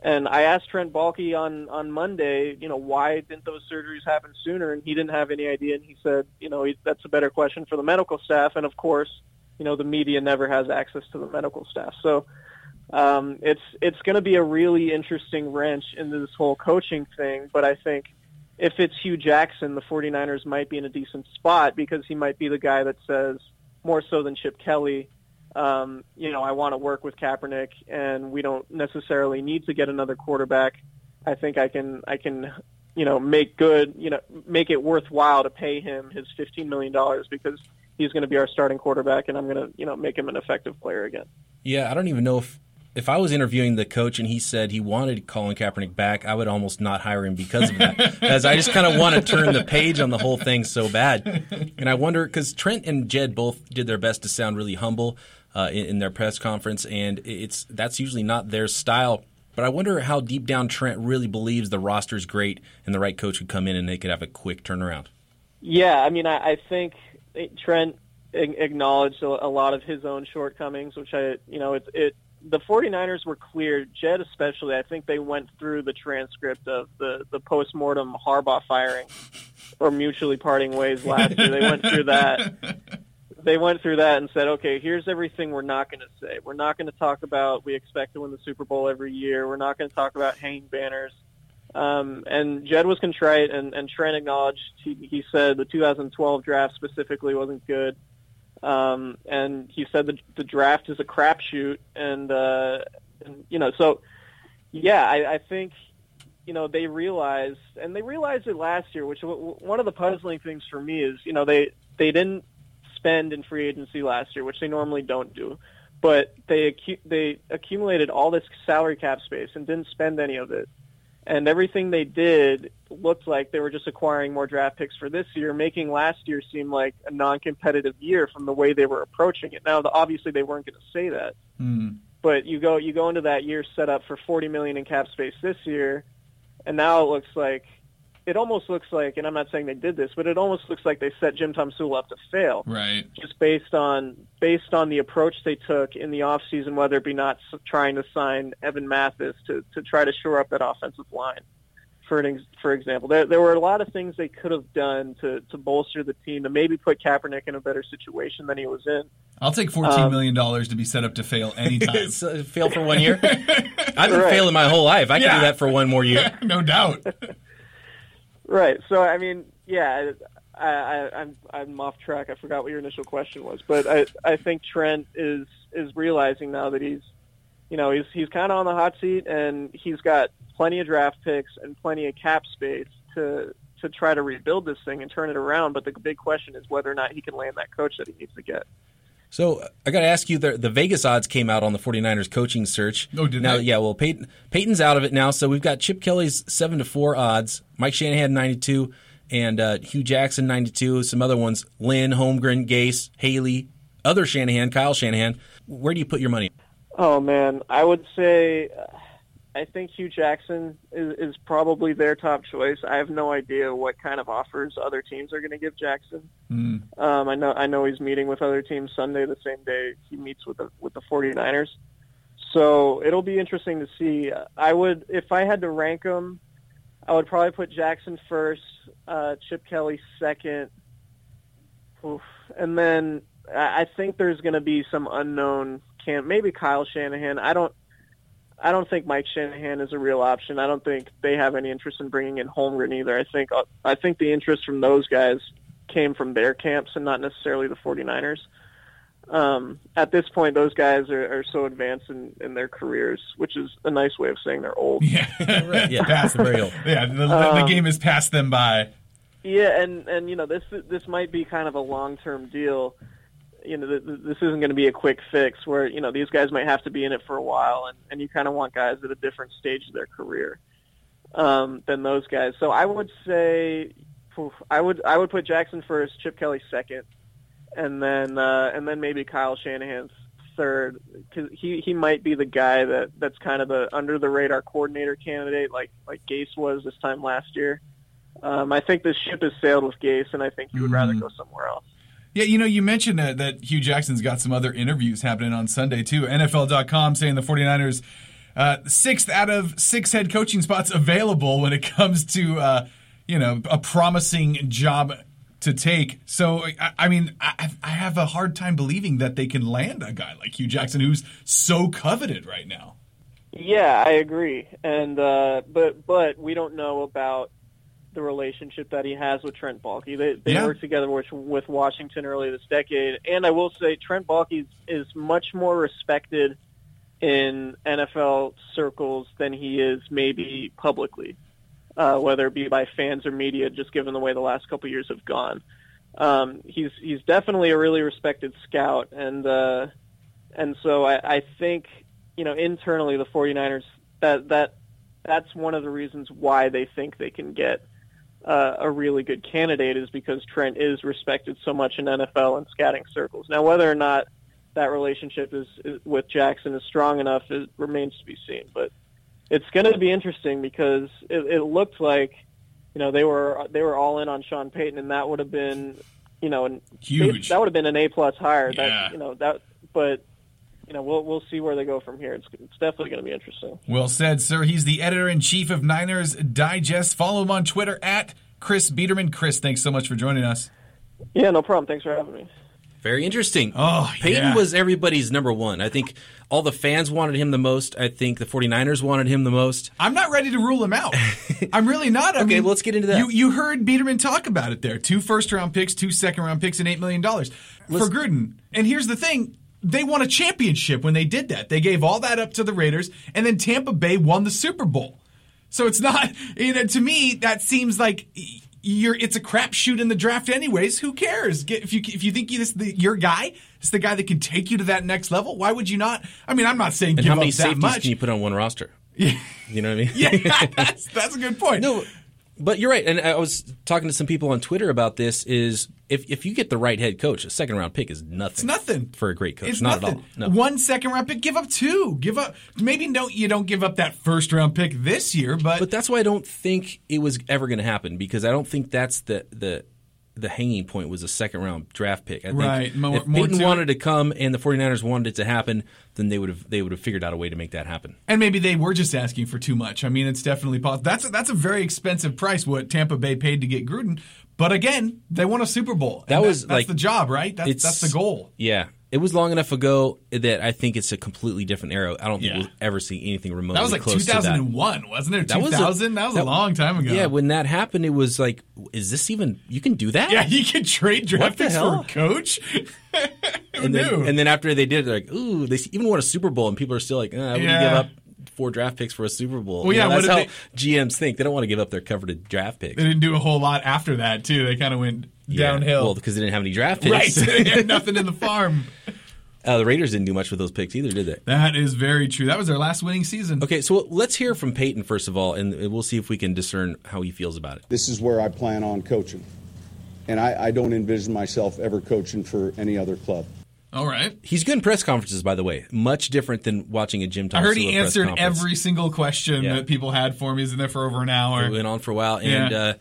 And I asked Trent Baalke on Monday, you know, why didn't those surgeries happen sooner? And he didn't have any idea. And he said, you know, that's a better question for the medical staff. And, of course, you know, the media never has access to the medical staff. So it's going to be a really interesting wrench into this whole coaching thing. But I think if it's Hugh Jackson, the 49ers might be in a decent spot because he might be the guy that says, more so than Chip Kelly, you know, I want to work with Kaepernick, and we don't necessarily need to get another quarterback. I think I can, you know, make it worthwhile to pay him his $15 million because he's going to be our starting quarterback, and I'm going to, you know, make him an effective player again. Yeah, I don't even know if I was interviewing the coach and he said he wanted Colin Kaepernick back, I would almost not hire him because of that, as I just kind of want to turn the page on the whole thing so bad. And I wonder, because Trent and Jed both did their best to sound really humble in their press conference, and that's usually not their style. But I wonder how deep down Trent really believes the roster's great and the right coach could come in and they could have a quick turnaround. Yeah, I mean, I think Trent acknowledged a lot of his own shortcomings, which the 49ers were clear, Jed especially, I think they went through the transcript of the postmortem Harbaugh firing or mutually parting ways last year. They went through that. They went through that and said, okay, here's everything we're not going to say. We're not going to talk about we expect to win the Super Bowl every year. We're not going to talk about hanging banners. And Jed was contrite, and Trent acknowledged, he said the 2012 draft specifically wasn't good. And he said the draft is a crapshoot. And, you know, so, yeah, I think, you know, they realized it last year, which one of the puzzling things for me is, you know, they didn't spend in free agency last year, which they normally don't do, but they accumulated all this salary cap space and didn't spend any of it. And everything they did looked like they were just acquiring more draft picks for this year, making last year seem like a non-competitive year from the way they were approaching it. Now, obviously, they weren't going to say that. Mm. But you go into that year set up for $40 million in cap space this year, and now it almost looks like, and I'm not saying they did this, but it almost looks like they set Jim Tomsula up to fail. Right. Just based on the approach they took in the offseason, whether it be not trying to sign Evan Mathis to try to shore up that offensive line. for example. There were a lot of things they could have done to bolster the team, to maybe put Kaepernick in a better situation than he was in. I'll take $14 million to be set up to fail anytime. Fail for 1 year? I've been failing my whole life. I can do that for one more year. No doubt. Right. So, I mean, yeah, I'm off track. I forgot what your initial question was. But I think Trent is realizing now that he's kind of on the hot seat, and he's got plenty of draft picks and plenty of cap space to try to rebuild this thing and turn it around. But the big question is whether or not he can land that coach that he needs to get. So I got to ask you, the Vegas odds came out on the 49ers coaching search. Oh, did they? Yeah, well, Peyton's out of it now. So we've got Chip Kelly's 7-4 odds, Mike Shanahan 92, and Hugh Jackson 92, some other ones, Lynn, Holmgren, Gase, Haley, other Shanahan, Kyle Shanahan. Where do you put your money? Oh, man, I would say I think Hugh Jackson is probably their top choice. I have no idea what kind of offers other teams are going to give Jackson. I know he's meeting with other teams Sunday, the same day he meets with the 49ers. So it'll be interesting to see. If I had to rank them, I would probably put Jackson first, Chip Kelly second, and then I think there's going to be some unknown camp. Maybe Kyle Shanahan. I don't think Mike Shanahan is a real option. I don't think they have any interest in bringing in Holmgren either. I think the interest from those guys came from their camps and not necessarily the 49ers. At this point, those guys are so advanced in their careers, which is a nice way of saying they're old. Yeah, right. Yeah, past very old. Yeah, the game has passed them by. Yeah, and you know, this might be kind of a long-term deal. You know, this isn't going to be a quick fix where, you know, these guys might have to be in it for a while, and you kind of want guys at a different stage of their career than those guys. So I would say I would put Jackson first, Chip Kelly second, and then maybe Kyle Shanahan third, because he might be the guy that's kind of the under the radar coordinator candidate, like Gase was this time last year. I think the ship has sailed with Gase, and I think he would rather go somewhere else. Yeah, you know, you mentioned that Hugh Jackson's got some other interviews happening on Sunday, too. NFL.com saying the 49ers, 6th out of 6 head coaching spots available when it comes to, a promising job to take. So, I mean, I have a hard time believing that they can land a guy like Hugh Jackson, who's so coveted right now. Yeah, I agree. And but we don't know about the relationship that he has with Trent Baalke. They worked together with Washington earlier this decade. And I will say Trent Baalke is much more respected in NFL circles than he is maybe publicly, whether it be by fans or media, just given the way the last couple of years have gone. He's definitely a really respected scout. And so I think, you know, internally the 49ers, that's one of the reasons why they think they can get a really good candidate, is because Trent is respected so much in NFL and scouting circles. Now, whether or not that relationship is with Jackson is strong enough, it remains to be seen. But it's going to be interesting because it looked like, you know, they were all in on Sean Payton, and that would have been, you know, huge. That would have been an A+ hire. Yeah. You know, we'll see where they go from here. It's definitely going to be interesting. Well said, sir. He's the editor-in-chief of Niners Digest. Follow him on Twitter at Chris Biederman. Chris, thanks so much for joining us. Yeah, no problem. Thanks for having me. Very interesting. Oh, Peyton was everybody's number one. I think all the fans wanted him the most. I think the 49ers wanted him the most. I'm not ready to rule him out. I'm really not. Okay, well, let's get into that. You heard Biederman talk about it there. 2 first-round picks, 2 second-round picks, and $8 million for Gruden. And here's the thing. They won a championship when they did that. They gave all that up to the Raiders, and then Tampa Bay won the Super Bowl. So it's not, you know, to me, that seems like it's a crapshoot in the draft anyways. Who cares? If you think this is your guy, it's the guy that can take you to that next level, why would you not? I mean, I'm not saying give up that much. And how many safeties can you put on one roster? Yeah. You know what I mean? Yeah, that's a good point. No, but you're right. And I was talking to some people on Twitter about this, is if you get the right head coach, a second-round pick is nothing. It's nothing. For a great coach. It's not nothing. At all. No. 1 second-round pick, give up 2. Give up. Maybe you don't give up that first-round pick this year, but... But that's why I don't think it was ever going to happen, because I don't think that's the the hanging point was a second-round draft pick. I think if Peyton wanted to come and the 49ers wanted it to happen, then they would have figured out a way to make that happen. And maybe they were just asking for too much. I mean, it's definitely possible. That's a very expensive price, what Tampa Bay paid to get Gruden. But again, they won a Super Bowl. That's the job, right? That's the goal. Yeah. It was long enough ago that I think it's a completely different era. I don't think we'll ever see anything remotely close to that. That was like 2001, wasn't it? 2000? That was a long time ago. Yeah, when that happened, it was like, is this even – you can do that? Yeah, you can trade draft picks for a coach? And then after they did it, they're like, ooh, they even won a Super Bowl, and people are still like, I wouldn't give up 4 draft picks for a Super Bowl. Well, that's how GMs think. They don't want to give up their coveted draft picks. They didn't do a whole lot after that, too. They kind of went – downhill. Well, because they didn't have any draft picks. Right. They had nothing in the farm. The Raiders didn't do much with those picks either, did they? That is very true. That was their last winning season. Okay, so let's hear from Peyton, first of all, and we'll see if we can discern how he feels about it. This is where I plan on coaching, and I don't envision myself ever coaching for any other club. All right. He's good in press conferences, by the way. Much different than watching a Jim Tomsula press conference. I heard he answered every single question that people had for him. He was in there for over an hour. It went on for a while, and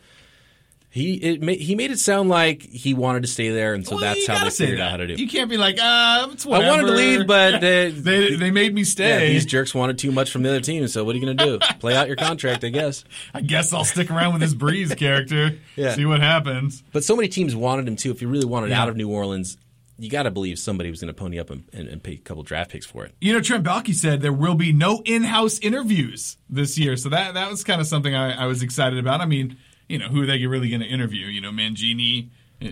He made it sound like he wanted to stay there, and so that's how they figured out how to do it. You can't be like, it's whatever. I wanted to leave, but they made me stay. Yeah, these jerks wanted too much from the other team, so what are you going to do? Play out your contract, I guess. I guess I'll stick around with this Breeze character, see what happens. But so many teams wanted him, too. If you really wanted out of New Orleans, you got to believe somebody was going to pony up and pay a couple draft picks for it. You know, Trent Baalke said there will be no in-house interviews this year, so that was kind of something I was excited about. I mean, you know, who are they really going to interview? You know, Mangini,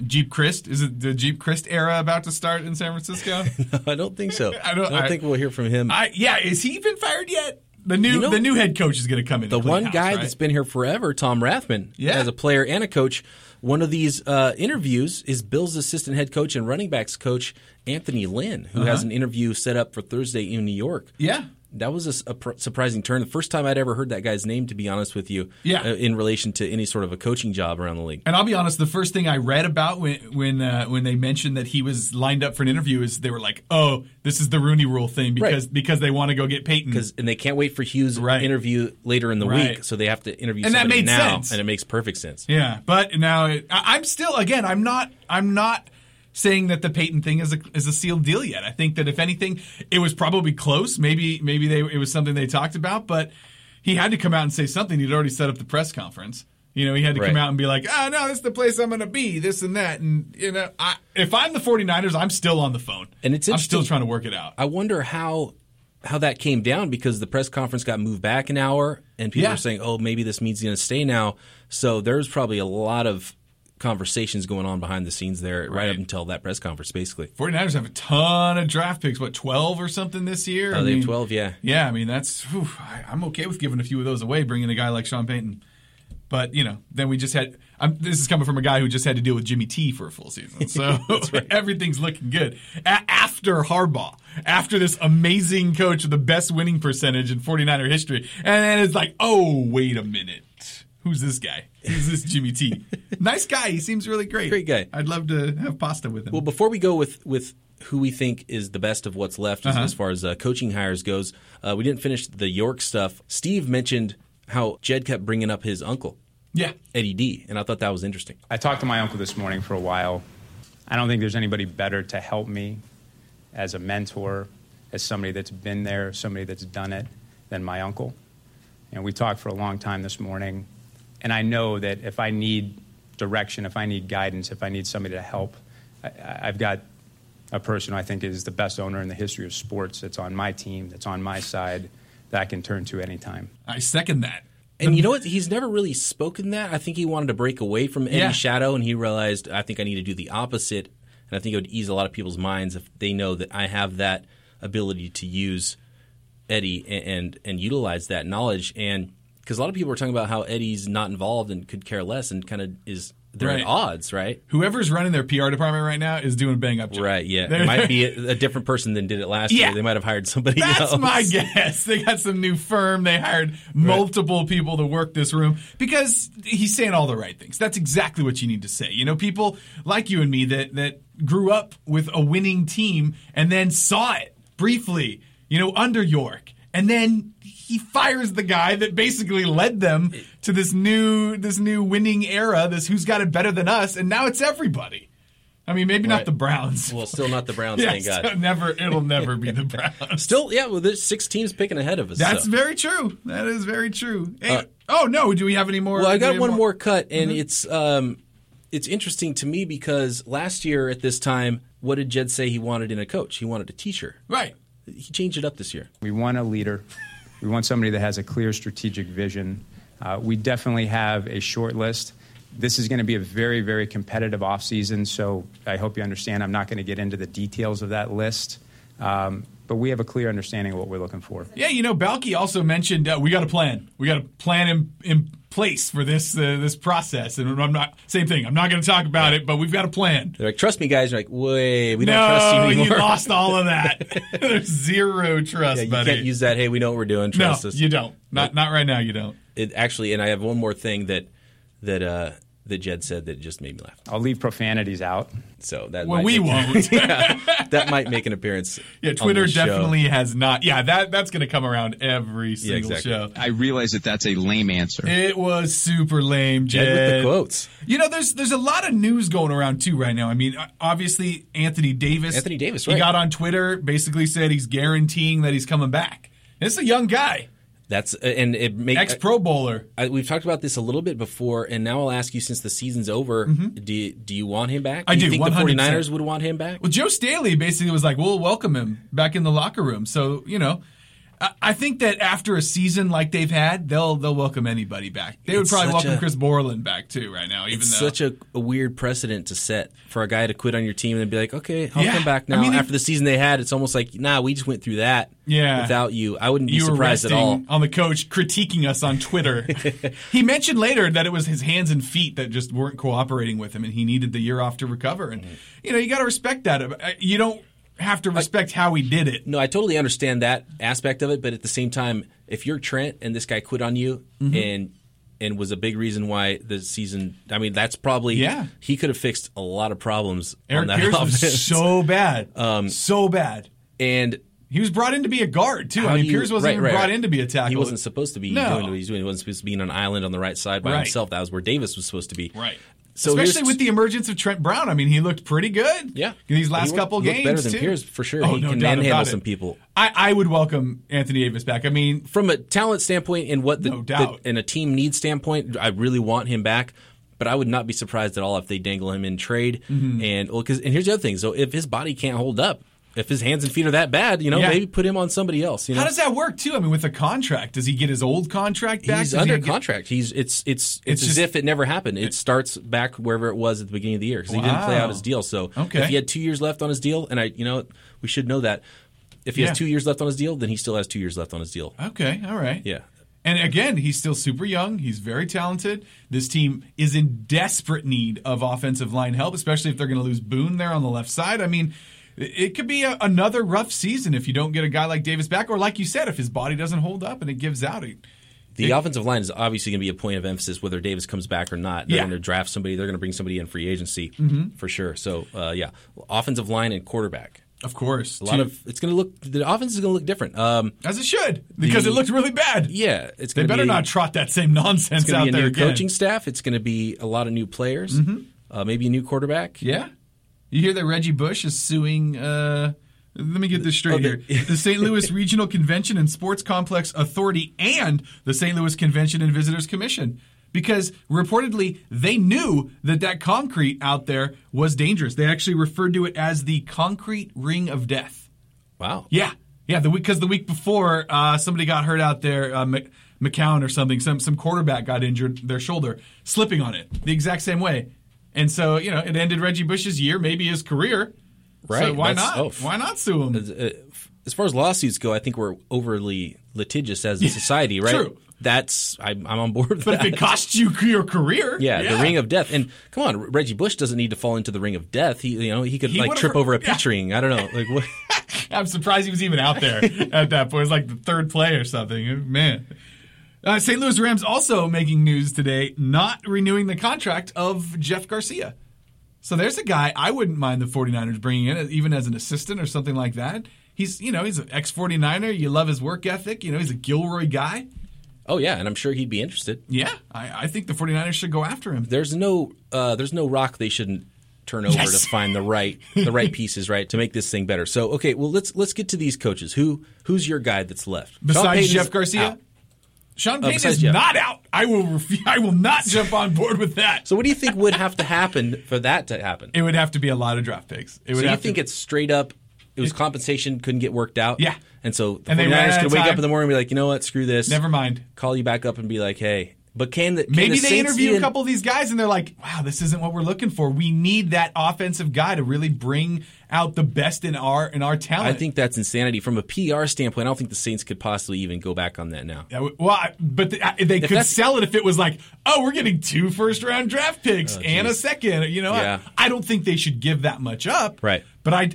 Jeep Crist. Is it the Jeep Crist era about to start in San Francisco? No, I don't think so. I don't think we'll hear from him. Is he even fired yet? The new head coach is going to come in. The one guy that's been here forever, Tom Rathman, as a player and a coach. One of these interviews is Bill's assistant head coach and running backs coach, Anthony Lynn, who has an interview set up for Thursday in New York. Yeah. That was a surprising turn. The first time I'd ever heard that guy's name, to be honest with you, in relation to any sort of a coaching job around the league. And I'll be honest, the first thing I read about when they mentioned that he was lined up for an interview is they were like, oh, this is the Rooney Rule thing because they want to go get Peyton. And they can't wait for Hugh's interview later in the week, so they have to interview somebody now. Sense. And it makes perfect sense. Yeah, but now I'm still, again, I'm not saying that the Peyton thing is a sealed deal yet. I think that if anything, it was probably close. Maybe it was something they talked about, but he had to come out and say something. He'd already set up the press conference. You know, he had to come out and be like, oh, no, this is the place I'm going to be, this and that. And, you know, if I'm the 49ers, I'm still on the phone. And I'm still trying to work it out. I wonder how that came down because the press conference got moved back an hour and people are saying, oh, maybe this means he's going to stay now. So there's probably a lot of conversations going on behind the scenes there right up until that press conference, basically. 49ers have a ton of draft picks, 12 or something this year? Oh, they have 12, yeah. Yeah, I mean, I'm okay with giving a few of those away, bringing a guy like Sean Payton. But, you know, then we just had this is coming from a guy who just had to deal with Jimmy T for a full season. So everything's looking good. After Harbaugh, after this amazing coach with the best winning percentage in 49er history, and then it's like, oh, wait a minute. Who's this guy? Who's this Jimmy T? Nice guy. He seems really great. Great guy. I'd love to have pasta with him. Well, before we go with who we think is the best of what's left as far as coaching hires goes, we didn't finish the York stuff. Steve mentioned how Jed kept bringing up his uncle, Eddie D, and I thought that was interesting. I talked to my uncle this morning for a while. I don't think there's anybody better to help me as a mentor, as somebody that's been there, somebody that's done it, than my uncle. And we talked for a long time this morning. And I know that if I need direction, if I need guidance, if I need somebody to help, I've got a person who I think is the best owner in the history of sports that's on my team, that's on my side, that I can turn to anytime. I second that. And you know what? He's never really spoken that. I think he wanted to break away from Eddie's shadow, and he realized, I think I need to do the opposite. And I think it would ease a lot of people's minds if they know that I have that ability to use Eddie and utilize that knowledge. And because a lot of people are talking about how Eddie's not involved and could care less and kind of is – they're at odds, right? Whoever's running their PR department right now is doing a bang-up job. Right, yeah. It might be a different person than did it last year. They might have hired somebody else. That's my guess. They got some new firm. They hired multiple people to work this room because he's saying all the right things. That's exactly what you need to say. You know, people like you and me that grew up with a winning team and then saw it briefly, you know, under York. And then – he fires the guy that basically led them to this new winning era, this who's got it better than us, and now it's everybody. I mean, maybe not the Browns. Well, still not the Browns, thank God. It'll never be the Browns. Still, well, there's six teams picking ahead of us. That's very true. That is very true. Hey, do we have any more? Well, I got one more cut, and it's interesting to me because last year at this time, what did Jed say he wanted in a coach? He wanted a teacher. Right. He changed it up this year. We want a leader. We want somebody that has a clear strategic vision. We definitely have a short list. This is going to be a very, very competitive offseason, so I hope you understand I'm not going to get into the details of that list. But we have a clear understanding of what we're looking for. Yeah, Baalke also mentioned we got a plan. We got a plan in place for this process. And same thing. I'm not going to talk about it, but we've got a plan. They're like, trust me, guys. You're like, wait, we don't trust you anymore. No, you lost all of that. There's zero trust, buddy. You can't use that, hey, we know what we're doing. Trust us. You don't. Not right now, you don't. It actually, and I have one more thing that Jed said that just made me laugh. I'll leave profanities out. So that won't. That might make an appearance. Yeah, Twitter definitely has not. Yeah, that's going to come around every single show. I realize that's a lame answer. It was super lame, Jed. Jed with the quotes. There's a lot of news going around too right now. I mean, obviously Anthony Davis, right? He got on Twitter, basically said he's guaranteeing that he's coming back. And it's a young guy. Ex-Pro Bowler. We've talked about this a little bit before, and now I'll ask you, since the season's over, do you want him back? Do you think 100%. The 49ers would want him back? Well, Joe Staley basically was like, we'll welcome him back in the locker room. So, I think that after a season like they've had, they'll welcome anybody back. They would probably welcome Chris Borland back too right now. It's such a weird precedent to set for a guy to quit on your team and be like, okay, I'll come back now. After the season they had, it's almost like, nah, we just went through that without you. I wouldn't be surprised at all. On the coach critiquing us on Twitter. He mentioned later that it was his hands and feet that just weren't cooperating with him, and he needed the year off to recover. And you got to respect that. You don't have to respect how he did it. No, I totally understand that aspect of it, but at the same time, if you're Trent and this guy quit on you and was a big reason why the season, I mean, that's probably he could have fixed a lot of problems. Eric Pierce was so bad. So bad. And he was brought in to be a guard, too. I mean, Pierce wasn't even brought in to be a tackle. He wasn't supposed to be doing what he's doing. He wasn't supposed to be in an island on the right side by himself. That was where Davis was supposed to be. Right. So especially with the emergence of Trent Brown. I mean, he looked pretty good in these last couple games, too. He looked better than Pierce, for sure. Oh, he can manhandle some people. I would welcome Anthony Davis back. I mean, from a talent standpoint and what and a team needs standpoint, I really want him back. But I would not be surprised at all if they dangle him in trade. And here's the other thing. So if his body can't hold up, if his hands and feet are that bad, maybe put him on somebody else. How does that work too? I mean, with a contract, does he get his old contract back? He's under contract. It's as if it never happened. It starts back wherever it was at the beginning of the year because he didn't play out his deal. So if he had 2 years left on his deal, and we should know that if he has 2 years left on his deal, then he still has 2 years left on his deal. Okay, all right, yeah. And again, he's still super young. He's very talented. This team is in desperate need of offensive line help, especially if they're going to lose Boone there on the left side. I mean, it could be another rough season if you don't get a guy like Davis back, or like you said, if his body doesn't hold up and it gives out. The offensive line is obviously going to be a point of emphasis whether Davis comes back or not. They're going to draft somebody. They're going to bring somebody in free agency for sure. So, offensive line and quarterback. Of course. The offense is going to look different. As it should, because it looks really bad. Yeah. They better not trot that same nonsense out there again. It's going to be a new coaching staff. It's going to be a lot of new players. Maybe a new quarterback. Yeah. You hear that Reggie Bush is suing let me get this straight here. The St. Louis Regional Convention and Sports Complex Authority and the St. Louis Convention and Visitors Commission because reportedly they knew that concrete out there was dangerous. They actually referred to it as the concrete ring of death. Wow. Yeah. Yeah, because the week before somebody got hurt out there, McCown or something, some quarterback got injured, their shoulder, slipping on it the exact same way. And so, it ended Reggie Bush's year, maybe his career. Right. So why not sue him? As far as lawsuits go, I think we're overly litigious as a society, right? True. I'm on board with that. But if it costs you your career. Yeah, the ring of death. And come on, Reggie Bush doesn't need to fall into the ring of death. He could trip over a peach ring. I don't know. Like what? I'm surprised he was even out there at that point. It was like the third play or something. Man. St. Louis Rams also making news today, not renewing the contract of Jeff Garcia. So there's a guy I wouldn't mind the 49ers bringing in, even as an assistant or something like that. he's an ex-49er. You love his work ethic. You know, he's a Gilroy guy. Oh, yeah, and I'm sure he'd be interested. Yeah, I think the 49ers should go after him. There's no rock they shouldn't turn over to find the right pieces, right, to make this thing better. So, okay, well, let's get to these coaches. Who's your guy that's left? Besides Jeff Garcia? Out. Sean Payton is not out. I will not jump on board with that. So what do you think would have to happen for that to happen? It would have to be a lot of draft picks. It's straight up, it was compensation, couldn't get worked out? Yeah. And so the 49ers could wake up in the morning and be like, you know what, screw this. Never mind. Call you back up and be like, hey. But maybe they interview a couple of these guys and they're like, wow, this isn't what we're looking for. We need that offensive guy to really bring out the best in our talent. I think that's insanity. From a PR standpoint, I don't think the Saints could possibly even go back on that now. They could sell it if it was like, oh, we're getting 2 first-round draft picks and a second. You know, yeah. I don't think they should give that much up. Right. But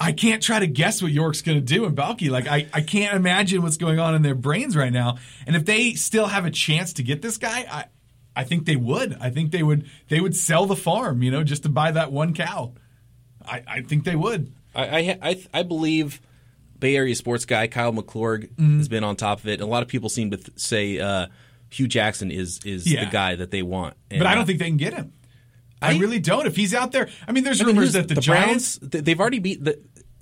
I can't try to guess what York's going to do in Baalke. Like, I can't imagine what's going on in their brains right now. And if they still have a chance to get this guy, I think they would. I think they would sell the farm, you know, just to buy that one cow. I think they would. I believe Bay Area Sports Guy Kyle McClurg has been on top of it. And a lot of people seem to say Hugh Jackson is the guy that they want. And, but I don't think they can get him. I really don't. If he's out there, I mean, there's rumors that the Giants, they've already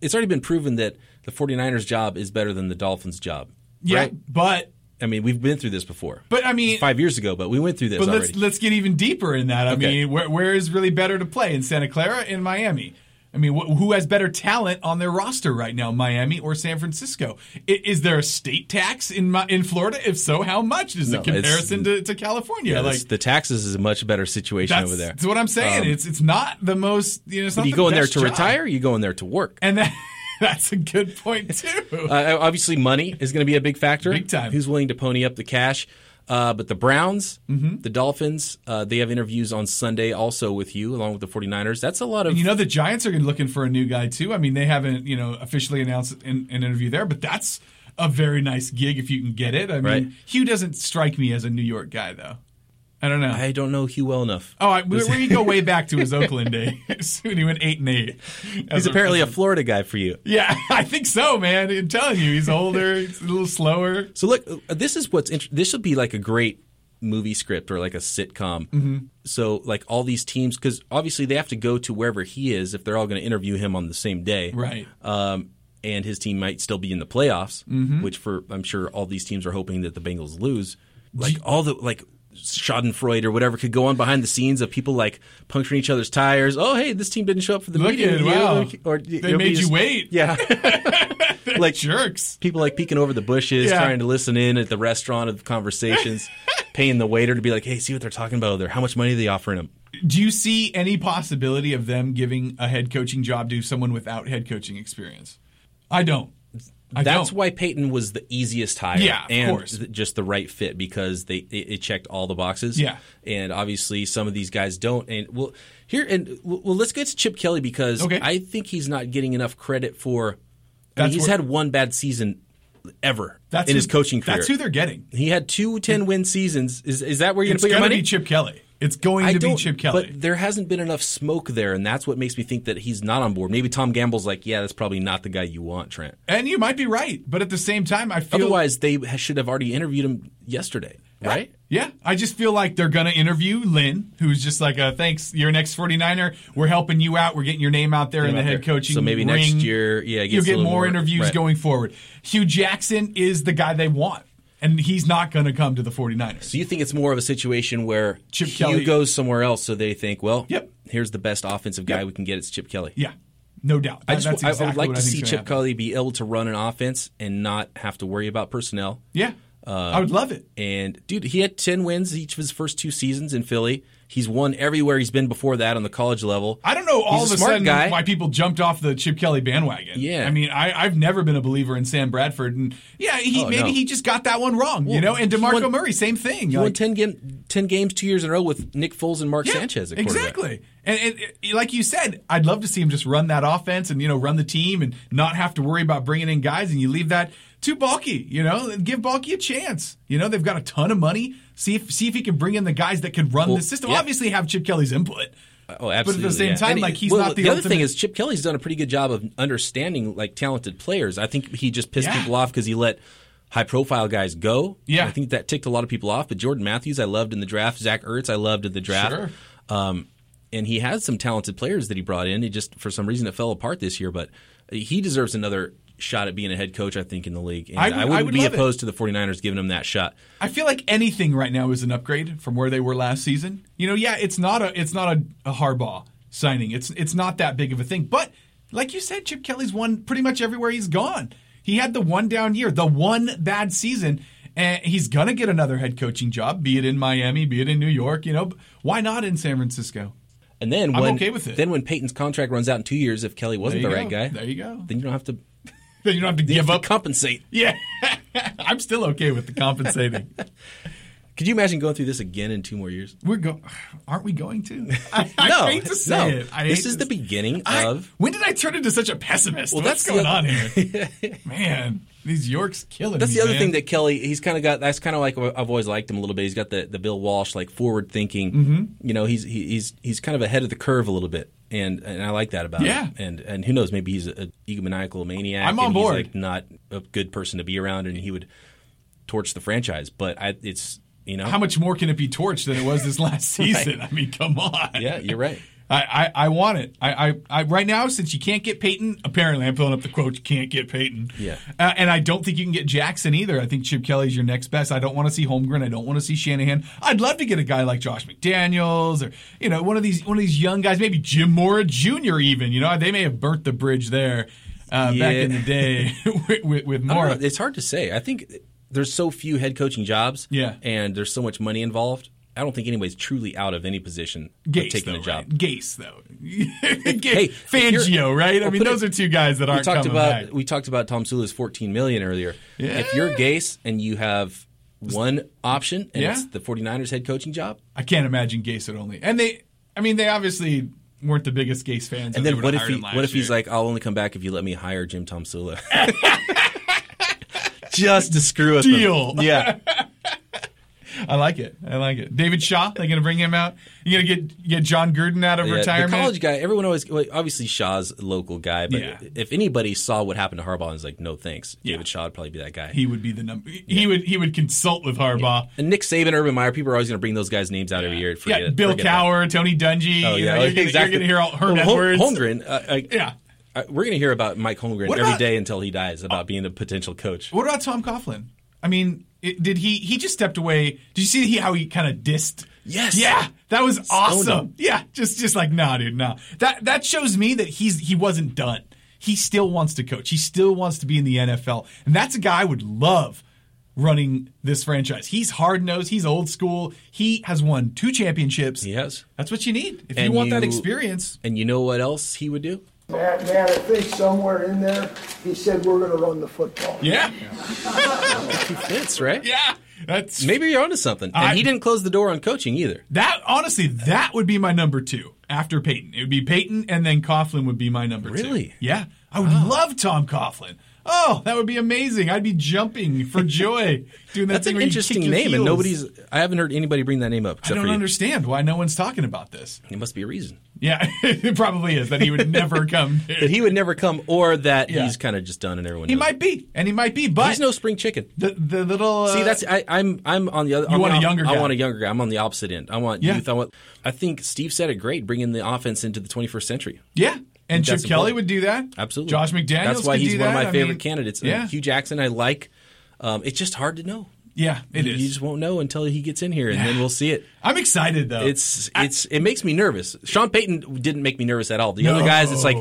it's already been proven that the 49ers job is better than the Dolphins job. Yeah, right? But I mean, we've been through this before. But I mean, 5 years ago, but we went through this already. Let's get even deeper in that. I mean, where is really better to play, in Santa Clara, in Miami? I mean, who has better talent on their roster right now, Miami or San Francisco? Is there a state tax in Florida? If so, how much is the comparison to California? Yeah, the taxes is a much better situation over there. That's what I'm saying. It's not the most. You know, it's not you the go in there to job. Retire. You go in there to work, and that's a good point too. Obviously, money is going to be a big factor. Big time. Who's willing to pony up the cash? But the Browns, the Dolphins, they have interviews on Sunday also with you, along with the 49ers. That's a lot of... And you know, the Giants are looking for a new guy, too. I mean, they haven't, you know, officially announced an interview there, but that's a very nice gig if you can get it. I mean, Hugh doesn't strike me as a New York guy, though. I don't know. I don't know Hugh well enough. Oh, we go way back to his Oakland days when he went 8-8. He's apparently a Florida guy for you. Yeah, I think so, man. I'm telling you, he's older, he's a little slower. So look, this is what's this should be like a great movie script or like a sitcom. Mm-hmm. So like all these teams, because obviously they have to go to wherever he is if they're all going to interview him on the same day, right? And his team might still be in the playoffs, which I'm sure all these teams are hoping that the Bengals lose. Like all the Schadenfreude or whatever could go on behind the scenes of people like puncturing each other's tires. Oh, hey, this team didn't show up for the meeting. Wow. Or they made you wait. Yeah. Like jerks. People like peeking over the bushes, trying to listen in at the restaurant of conversations, paying the waiter to be like, hey, see what they're talking about over there. How much money are they offering them? Do you see any possibility of them giving a head coaching job to someone without head coaching experience? I don't. That's why Peyton was the easiest hire, of course. Just the right fit because it checked all the boxes. Yeah, and obviously some of these guys don't. Let's get to Chip Kelly because I think he's not getting enough credit for. He's had one bad season ever in his coaching career. That's who they're getting. He had 2 10-win seasons. Is that where you're going to put your money? It's going to be Chip Kelly. It's going to be Chip Kelly. But there hasn't been enough smoke there, and that's what makes me think that he's not on board. Maybe Tom Gamble's like, yeah, that's probably not the guy you want, Trent. And you might be right, but at the same time, I feel... Otherwise, they should have already interviewed him yesterday, right? Yeah. I just feel like they're going to interview Lynn, who's just like, thanks, you're an ex-49er. We're helping you out. We're getting your name out there in the head coaching ring. So maybe next year, you'll get more interviews going forward. Hugh Jackson is the guy they want. And he's not going to come to the 49ers. So you think it's more of a situation where Hugh goes somewhere else so they think, well, here's the best offensive guy we can get. It's Chip Kelly. Yeah, no doubt. I would like to see Chip Kelly be able to run an offense and not have to worry about personnel. Yeah, I would love it. And, dude, he had 10 wins each of his first 2 seasons in Philly. He's won everywhere he's been before that on the college level. I don't know all of a sudden why people jumped off the Chip Kelly bandwagon. Yeah. I mean, I've never been a believer in Sam Bradford. And he just got that one wrong, And DeMarco Murray, same thing. He won 10 games 2 years in a row with Nick Foles and Mark Sanchez at quarterback. Exactly. And like you said, I'd love to see him just run that offense and, run the team and not have to worry about bringing in guys. And you leave that to Baalke, give Baalke a chance. They've got a ton of money. See if he can bring in the guys that can run the system. Obviously have Chip Kelly's input. Oh, absolutely. But at the same time, like he's not the ultimate. The other thing is Chip Kelly's done a pretty good job of understanding like talented players. I think he just pissed people off because he let high-profile guys go. Yeah. I think that ticked a lot of people off. But Jordan Matthews I loved in the draft. Zach Ertz I loved in the draft. Sure. And he has some talented players that he brought in. He just, for some reason, it fell apart this year. But he deserves another shot at being a head coach, I think, in the league. And I would be opposed to the 49ers giving him that shot. I feel like anything right now is an upgrade from where they were last season. You know, yeah, it's not a Harbaugh signing. It's not that big of a thing. But like you said, Chip Kelly's won pretty much everywhere he's gone. He had the one down year, the one bad season, and he's going to get another head coaching job, be it in Miami, be it in New York. You know, why not in San Francisco? And then I'm okay with it. Then when Peyton's contract runs out in 2 years, if Kelly wasn't the right guy, there you go. Then you don't have to. Then you don't have to give up. Compensate. Yeah, I'm still okay with the compensating. Could you imagine going through this again in 2 more years? Aren't we going to? I hate to say it. This is the beginning of. When did I turn into such a pessimist? Well, what's going on here, man? These Yorks killing. That's me, the other thing that Kelly. He's kind of got. That's kind of like I've always liked him a little bit. He's got the Bill Walsh like forward thinking. Mm-hmm. You know, he's kind of ahead of the curve a little bit, and I like that about him. And who knows? Maybe he's an egomaniacal maniac. I'm on board. He's like not a good person to be around, and he would torch the franchise. But it's. You know? How much more can it be torched than it was this last season? Right. I mean, come on. Yeah, you're right. I want it. I right now, since you can't get Peyton, apparently I'm pulling up the quote, you can't get Peyton. Yeah. And I don't think you can get Jackson either. I think Chip Kelly's your next best. I don't want to see Holmgren. I don't want to see Shanahan. I'd love to get a guy like Josh McDaniels or, you know, one of these young guys, maybe Jim Mora Jr. even. You know, they may have burnt the bridge there back in the day with Mora. It's hard to say. I think there's so few head coaching jobs, and there's so much money involved. I don't think anybody's truly out of any position taking a job. Right? Gase, though. Fangio, right? I mean, those are two guys that aren't coming back. We talked about Tomsula's $14 million earlier. Yeah. If you're Gase and you have one option, and it's the 49ers head coaching job. I can't imagine Gase would only. And they obviously weren't the biggest Gase fans. And then what if he's like, I'll only come back if you let me hire Jim Tomsula. Just to screw us. Deal. Yeah. I like it. David Shaw, they're going to bring him out? You're going to get John Gruden out of retirement? The college guy, everyone always obviously Shaw's a local guy, but if anybody saw what happened to Harbaugh and was like, no thanks, David Shaw would probably be that guy. He would be the number. He would consult with Harbaugh. Yeah. And Nick Saban, Urban Meyer, people are always going to bring those guys' names out every year. Bill Cowher, Tony Dungy. Oh, yeah. You're going to hear all Herm Edwards. Holmgren. We're going to hear about Mike Holmgren every day until he dies about being a potential coach. What about Tom Coughlin? I mean, did he just stepped away? Did you see how he kind of dissed? Yes. Yeah, that was awesome. Yeah, just like, nah, dude, nah. That shows me that he wasn't done. He still wants to coach. He still wants to be in the NFL. And that's a guy I would love running this franchise. He's hard-nosed. He's old school. He has won 2 championships. He has. That's what you need if you want that experience. And you know what else he would do? Man, I think somewhere in there, he said we're going to run the football. Yeah. He fits, right? Yeah. Maybe you're onto something. And he didn't close the door on coaching either. Honestly, that would be my number 2 after Peyton. It would be Peyton, and then Coughlin would be my number 2. Really? Yeah. I would love Tom Coughlin. Oh, that would be amazing. I'd be jumping for joy doing that. That's an interesting name, and I haven't heard anybody bring that name up. I don't understand why no one's talking about this. There must be a reason. Yeah, it probably is that he would never come. That he would never come, or that he's kind of just done, and everyone knows. He might be, but he's no spring chicken. The little I'm on the other. You want a younger guy. I want a younger guy. I'm on the opposite end. I want youth. I think Steve said it great, bringing the offense into the 21st century. Yeah. And Chip Kelly would do that. Absolutely. Josh McDaniels. That's why he's one of my favorite candidates. Yeah. Hugh Jackson, I like. It's just hard to know. Yeah, it is. You just won't know until he gets in here, and then we'll see it. I'm excited though. It makes me nervous. Sean Payton didn't make me nervous at all. The other guys, it's like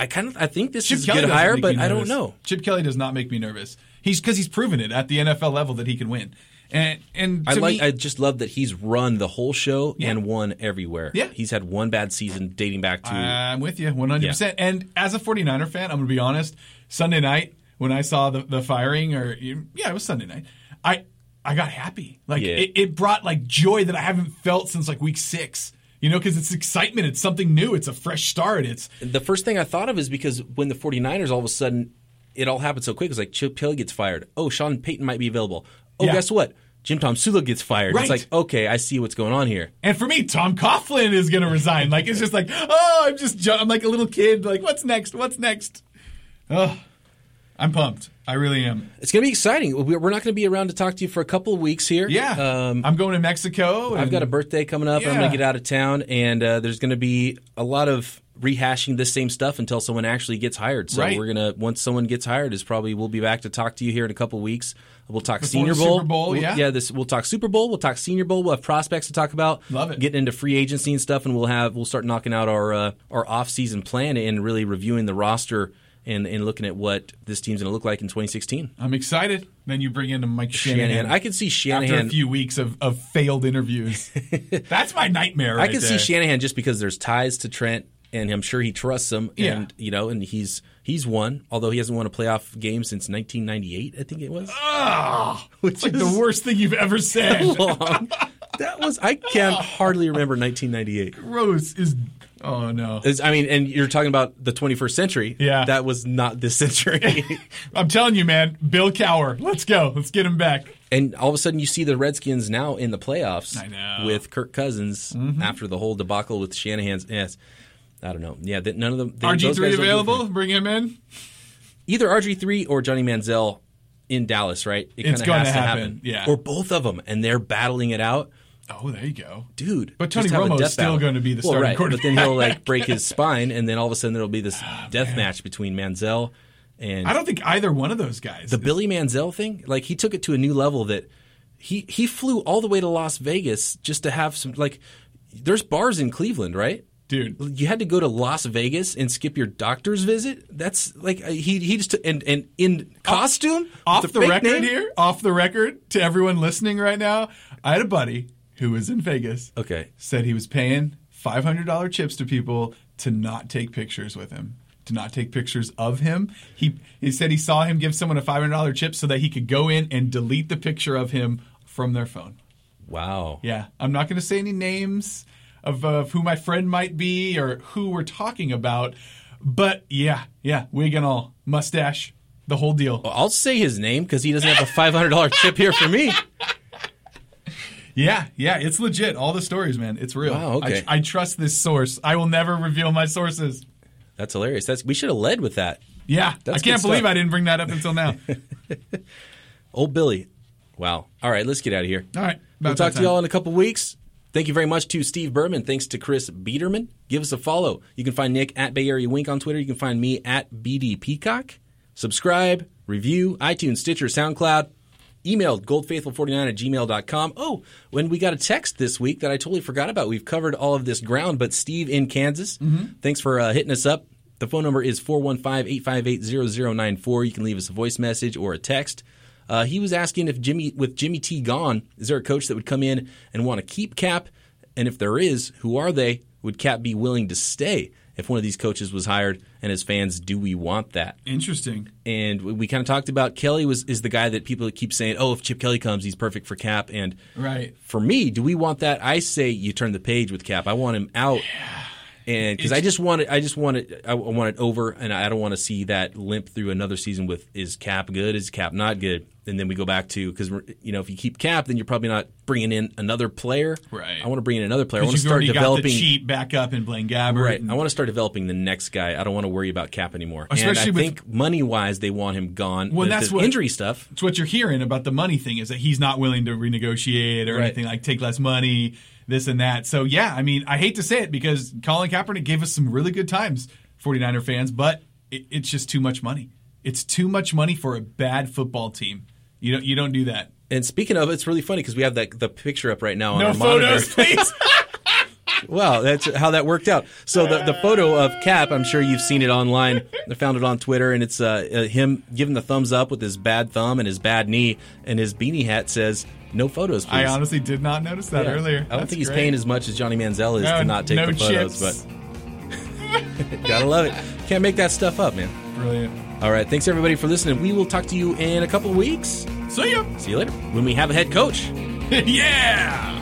I think this is a good hire, but I don't know. Chip Kelly does not make me nervous. He's because he's proven it at the NFL level that he can win. And I just love that he's run the whole show and won everywhere. Yeah. He's had one bad season dating back to. I'm with you 100%. Yeah. And as a 49er fan, I'm going to be honest, Sunday night when I saw the firing, or it was Sunday night, I got happy. Like it brought like joy that I haven't felt since like week 6. You know, because it's excitement. It's something new. It's a fresh start. It's the first thing I thought of is because when the 49ers all of a sudden, it all happened so quick. It's like Chip Kelly gets fired. Oh, Sean Payton might be available. Oh, guess what? Jim Tomsula gets fired. Right. It's like, okay, I see what's going on here. And for me, Tom Coughlin is going to resign. Like, it's just like, oh, I'm like a little kid. Like, what's next? What's next? Oh, I'm pumped. I really am. It's going to be exciting. We're not going to be around to talk to you for a couple of weeks here. Yeah. I'm going to Mexico. I've got a birthday coming up. Yeah. And I'm going to get out of town. And there's going to be a lot of rehashing this same stuff until someone actually gets hired. So right. Once someone gets hired, is probably we'll be back to talk to you here in a couple of weeks. We'll talk Senior Bowl. Super Bowl, yeah. We'll talk Super Bowl. We'll talk Senior Bowl. We'll have prospects to talk about. Love it. Getting into free agency and stuff, and we'll start knocking out our off-season plan and really reviewing the roster and looking at what this team's going to look like in 2016. I'm excited. Then you bring in Mike Shanahan. I can see Shanahan. After a few weeks of failed interviews. That's my nightmare right there. I can see Shanahan just because there's ties to Trent. And I'm sure he trusts him, and yeah. And he's won, although he hasn't won a playoff game since 1998, I think it was. Oh, it's like the worst thing you've ever said. I can hardly remember 1998. Gross is. Oh no! And you're talking about the 21st century. Yeah, that was not this century. I'm telling you, man, Bill Cowher. Let's go. Let's get him back. And all of a sudden, you see the Redskins now in the playoffs. I know. With Kirk Cousins after the whole debacle with Shanahan's. Yes. I don't know. Yeah, none of them. RG3 available? Bring him in. Either RG3 or Johnny Manziel in Dallas, right? It's going to happen. Yeah. Or both of them, and they're battling it out. Oh, there you go. Dude. But Tony Romo's still going to be the starting quarterback. But then he'll break his spine, and then all of a sudden there'll be this death match between Manziel and... I don't think either one of those guys. The Billy Manziel thing, he took it to a new level that he flew all the way to Las Vegas just to have some, there's bars in Cleveland, right? Dude, you had to go to Las Vegas and skip your doctor's visit? That's he just and in costume? Off the record here? Off the record to everyone listening right now. I had a buddy who was in Vegas. Okay. Said he was paying $500 chips to people to not take pictures with him. To not take pictures of him. He said he saw him give someone a $500 chip so that he could go in and delete the picture of him from their phone. Wow. Yeah. I'm not going to say any names. Of who my friend might be or who we're talking about. But, yeah, wig and all, mustache, the whole deal. Well, I'll say his name because he doesn't have a $500 chip here for me. Yeah, it's legit. All the stories, man. It's real. Wow, okay. I trust this source. I will never reveal my sources. That's hilarious. We should have led with that. Yeah, I can't believe I didn't bring that up until now. Old Billy. Wow. All right, let's get out of here. All right. We'll talk to you all in a couple weeks. Thank you very much to Steve Berman. Thanks to Chris Biederman. Give us a follow. You can find Nick at Bay Area Wink on Twitter. You can find me at BD Peacock. Subscribe, review, iTunes, Stitcher, SoundCloud. Email goldfaithful49@gmail.com. Oh, when we got a text this week that I totally forgot about. We've covered all of this ground, but Steve in Kansas, thanks for hitting us up. The phone number is 415-858-0094. You can leave us a voice message or a text. He was asking if Jimmy T gone, is there a coach that would come in and want to keep Cap? And if there is, who are they? Would Cap be willing to stay if one of these coaches was hired? And as fans, do we want that? Interesting. And we kind of talked about Kelly is the guy that people keep saying, oh, if Chip Kelly comes, he's perfect for Cap. And right. For me, do we want that? I say you turn the page with Cap. I want him out. Yeah. And because I want it over, and I don't want to see that limp through another season with is Cap good, is Cap not good, and then we go back to because if you keep Cap, then you're probably not bringing in another player. Right. I want to bring in another player. I want to start developing. Got the cheap backup in Blaine Gabbert. Right. I want to start developing the next guy. I don't want to worry about Cap anymore. Especially and I think money wise, they want him gone. Well, that's what injury stuff. It's what you're hearing about the money thing is that he's not willing to renegotiate or anything like take less money. This and that. So, yeah, I hate to say it because Colin Kaepernick gave us some really good times, 49er fans, but it's just too much money. It's too much money for a bad football team. You don't do that. And speaking of, it's really funny because we have the picture up right now on our monitor. No photos, please. Wow, that's how that worked out. So the photo of Cap, I'm sure you've seen it online. I found it on Twitter, and it's him giving the thumbs up with his bad thumb and his bad knee, and his beanie hat says, no photos, please. I honestly did not notice that earlier. I don't think he's paying as much as Johnny Manziel is to not take the photos. Chips. But gotta love it. Can't make that stuff up, man. Brilliant. All right, thanks, everybody, for listening. We will talk to you in a couple of weeks. See you later. When we have a head coach. Yeah!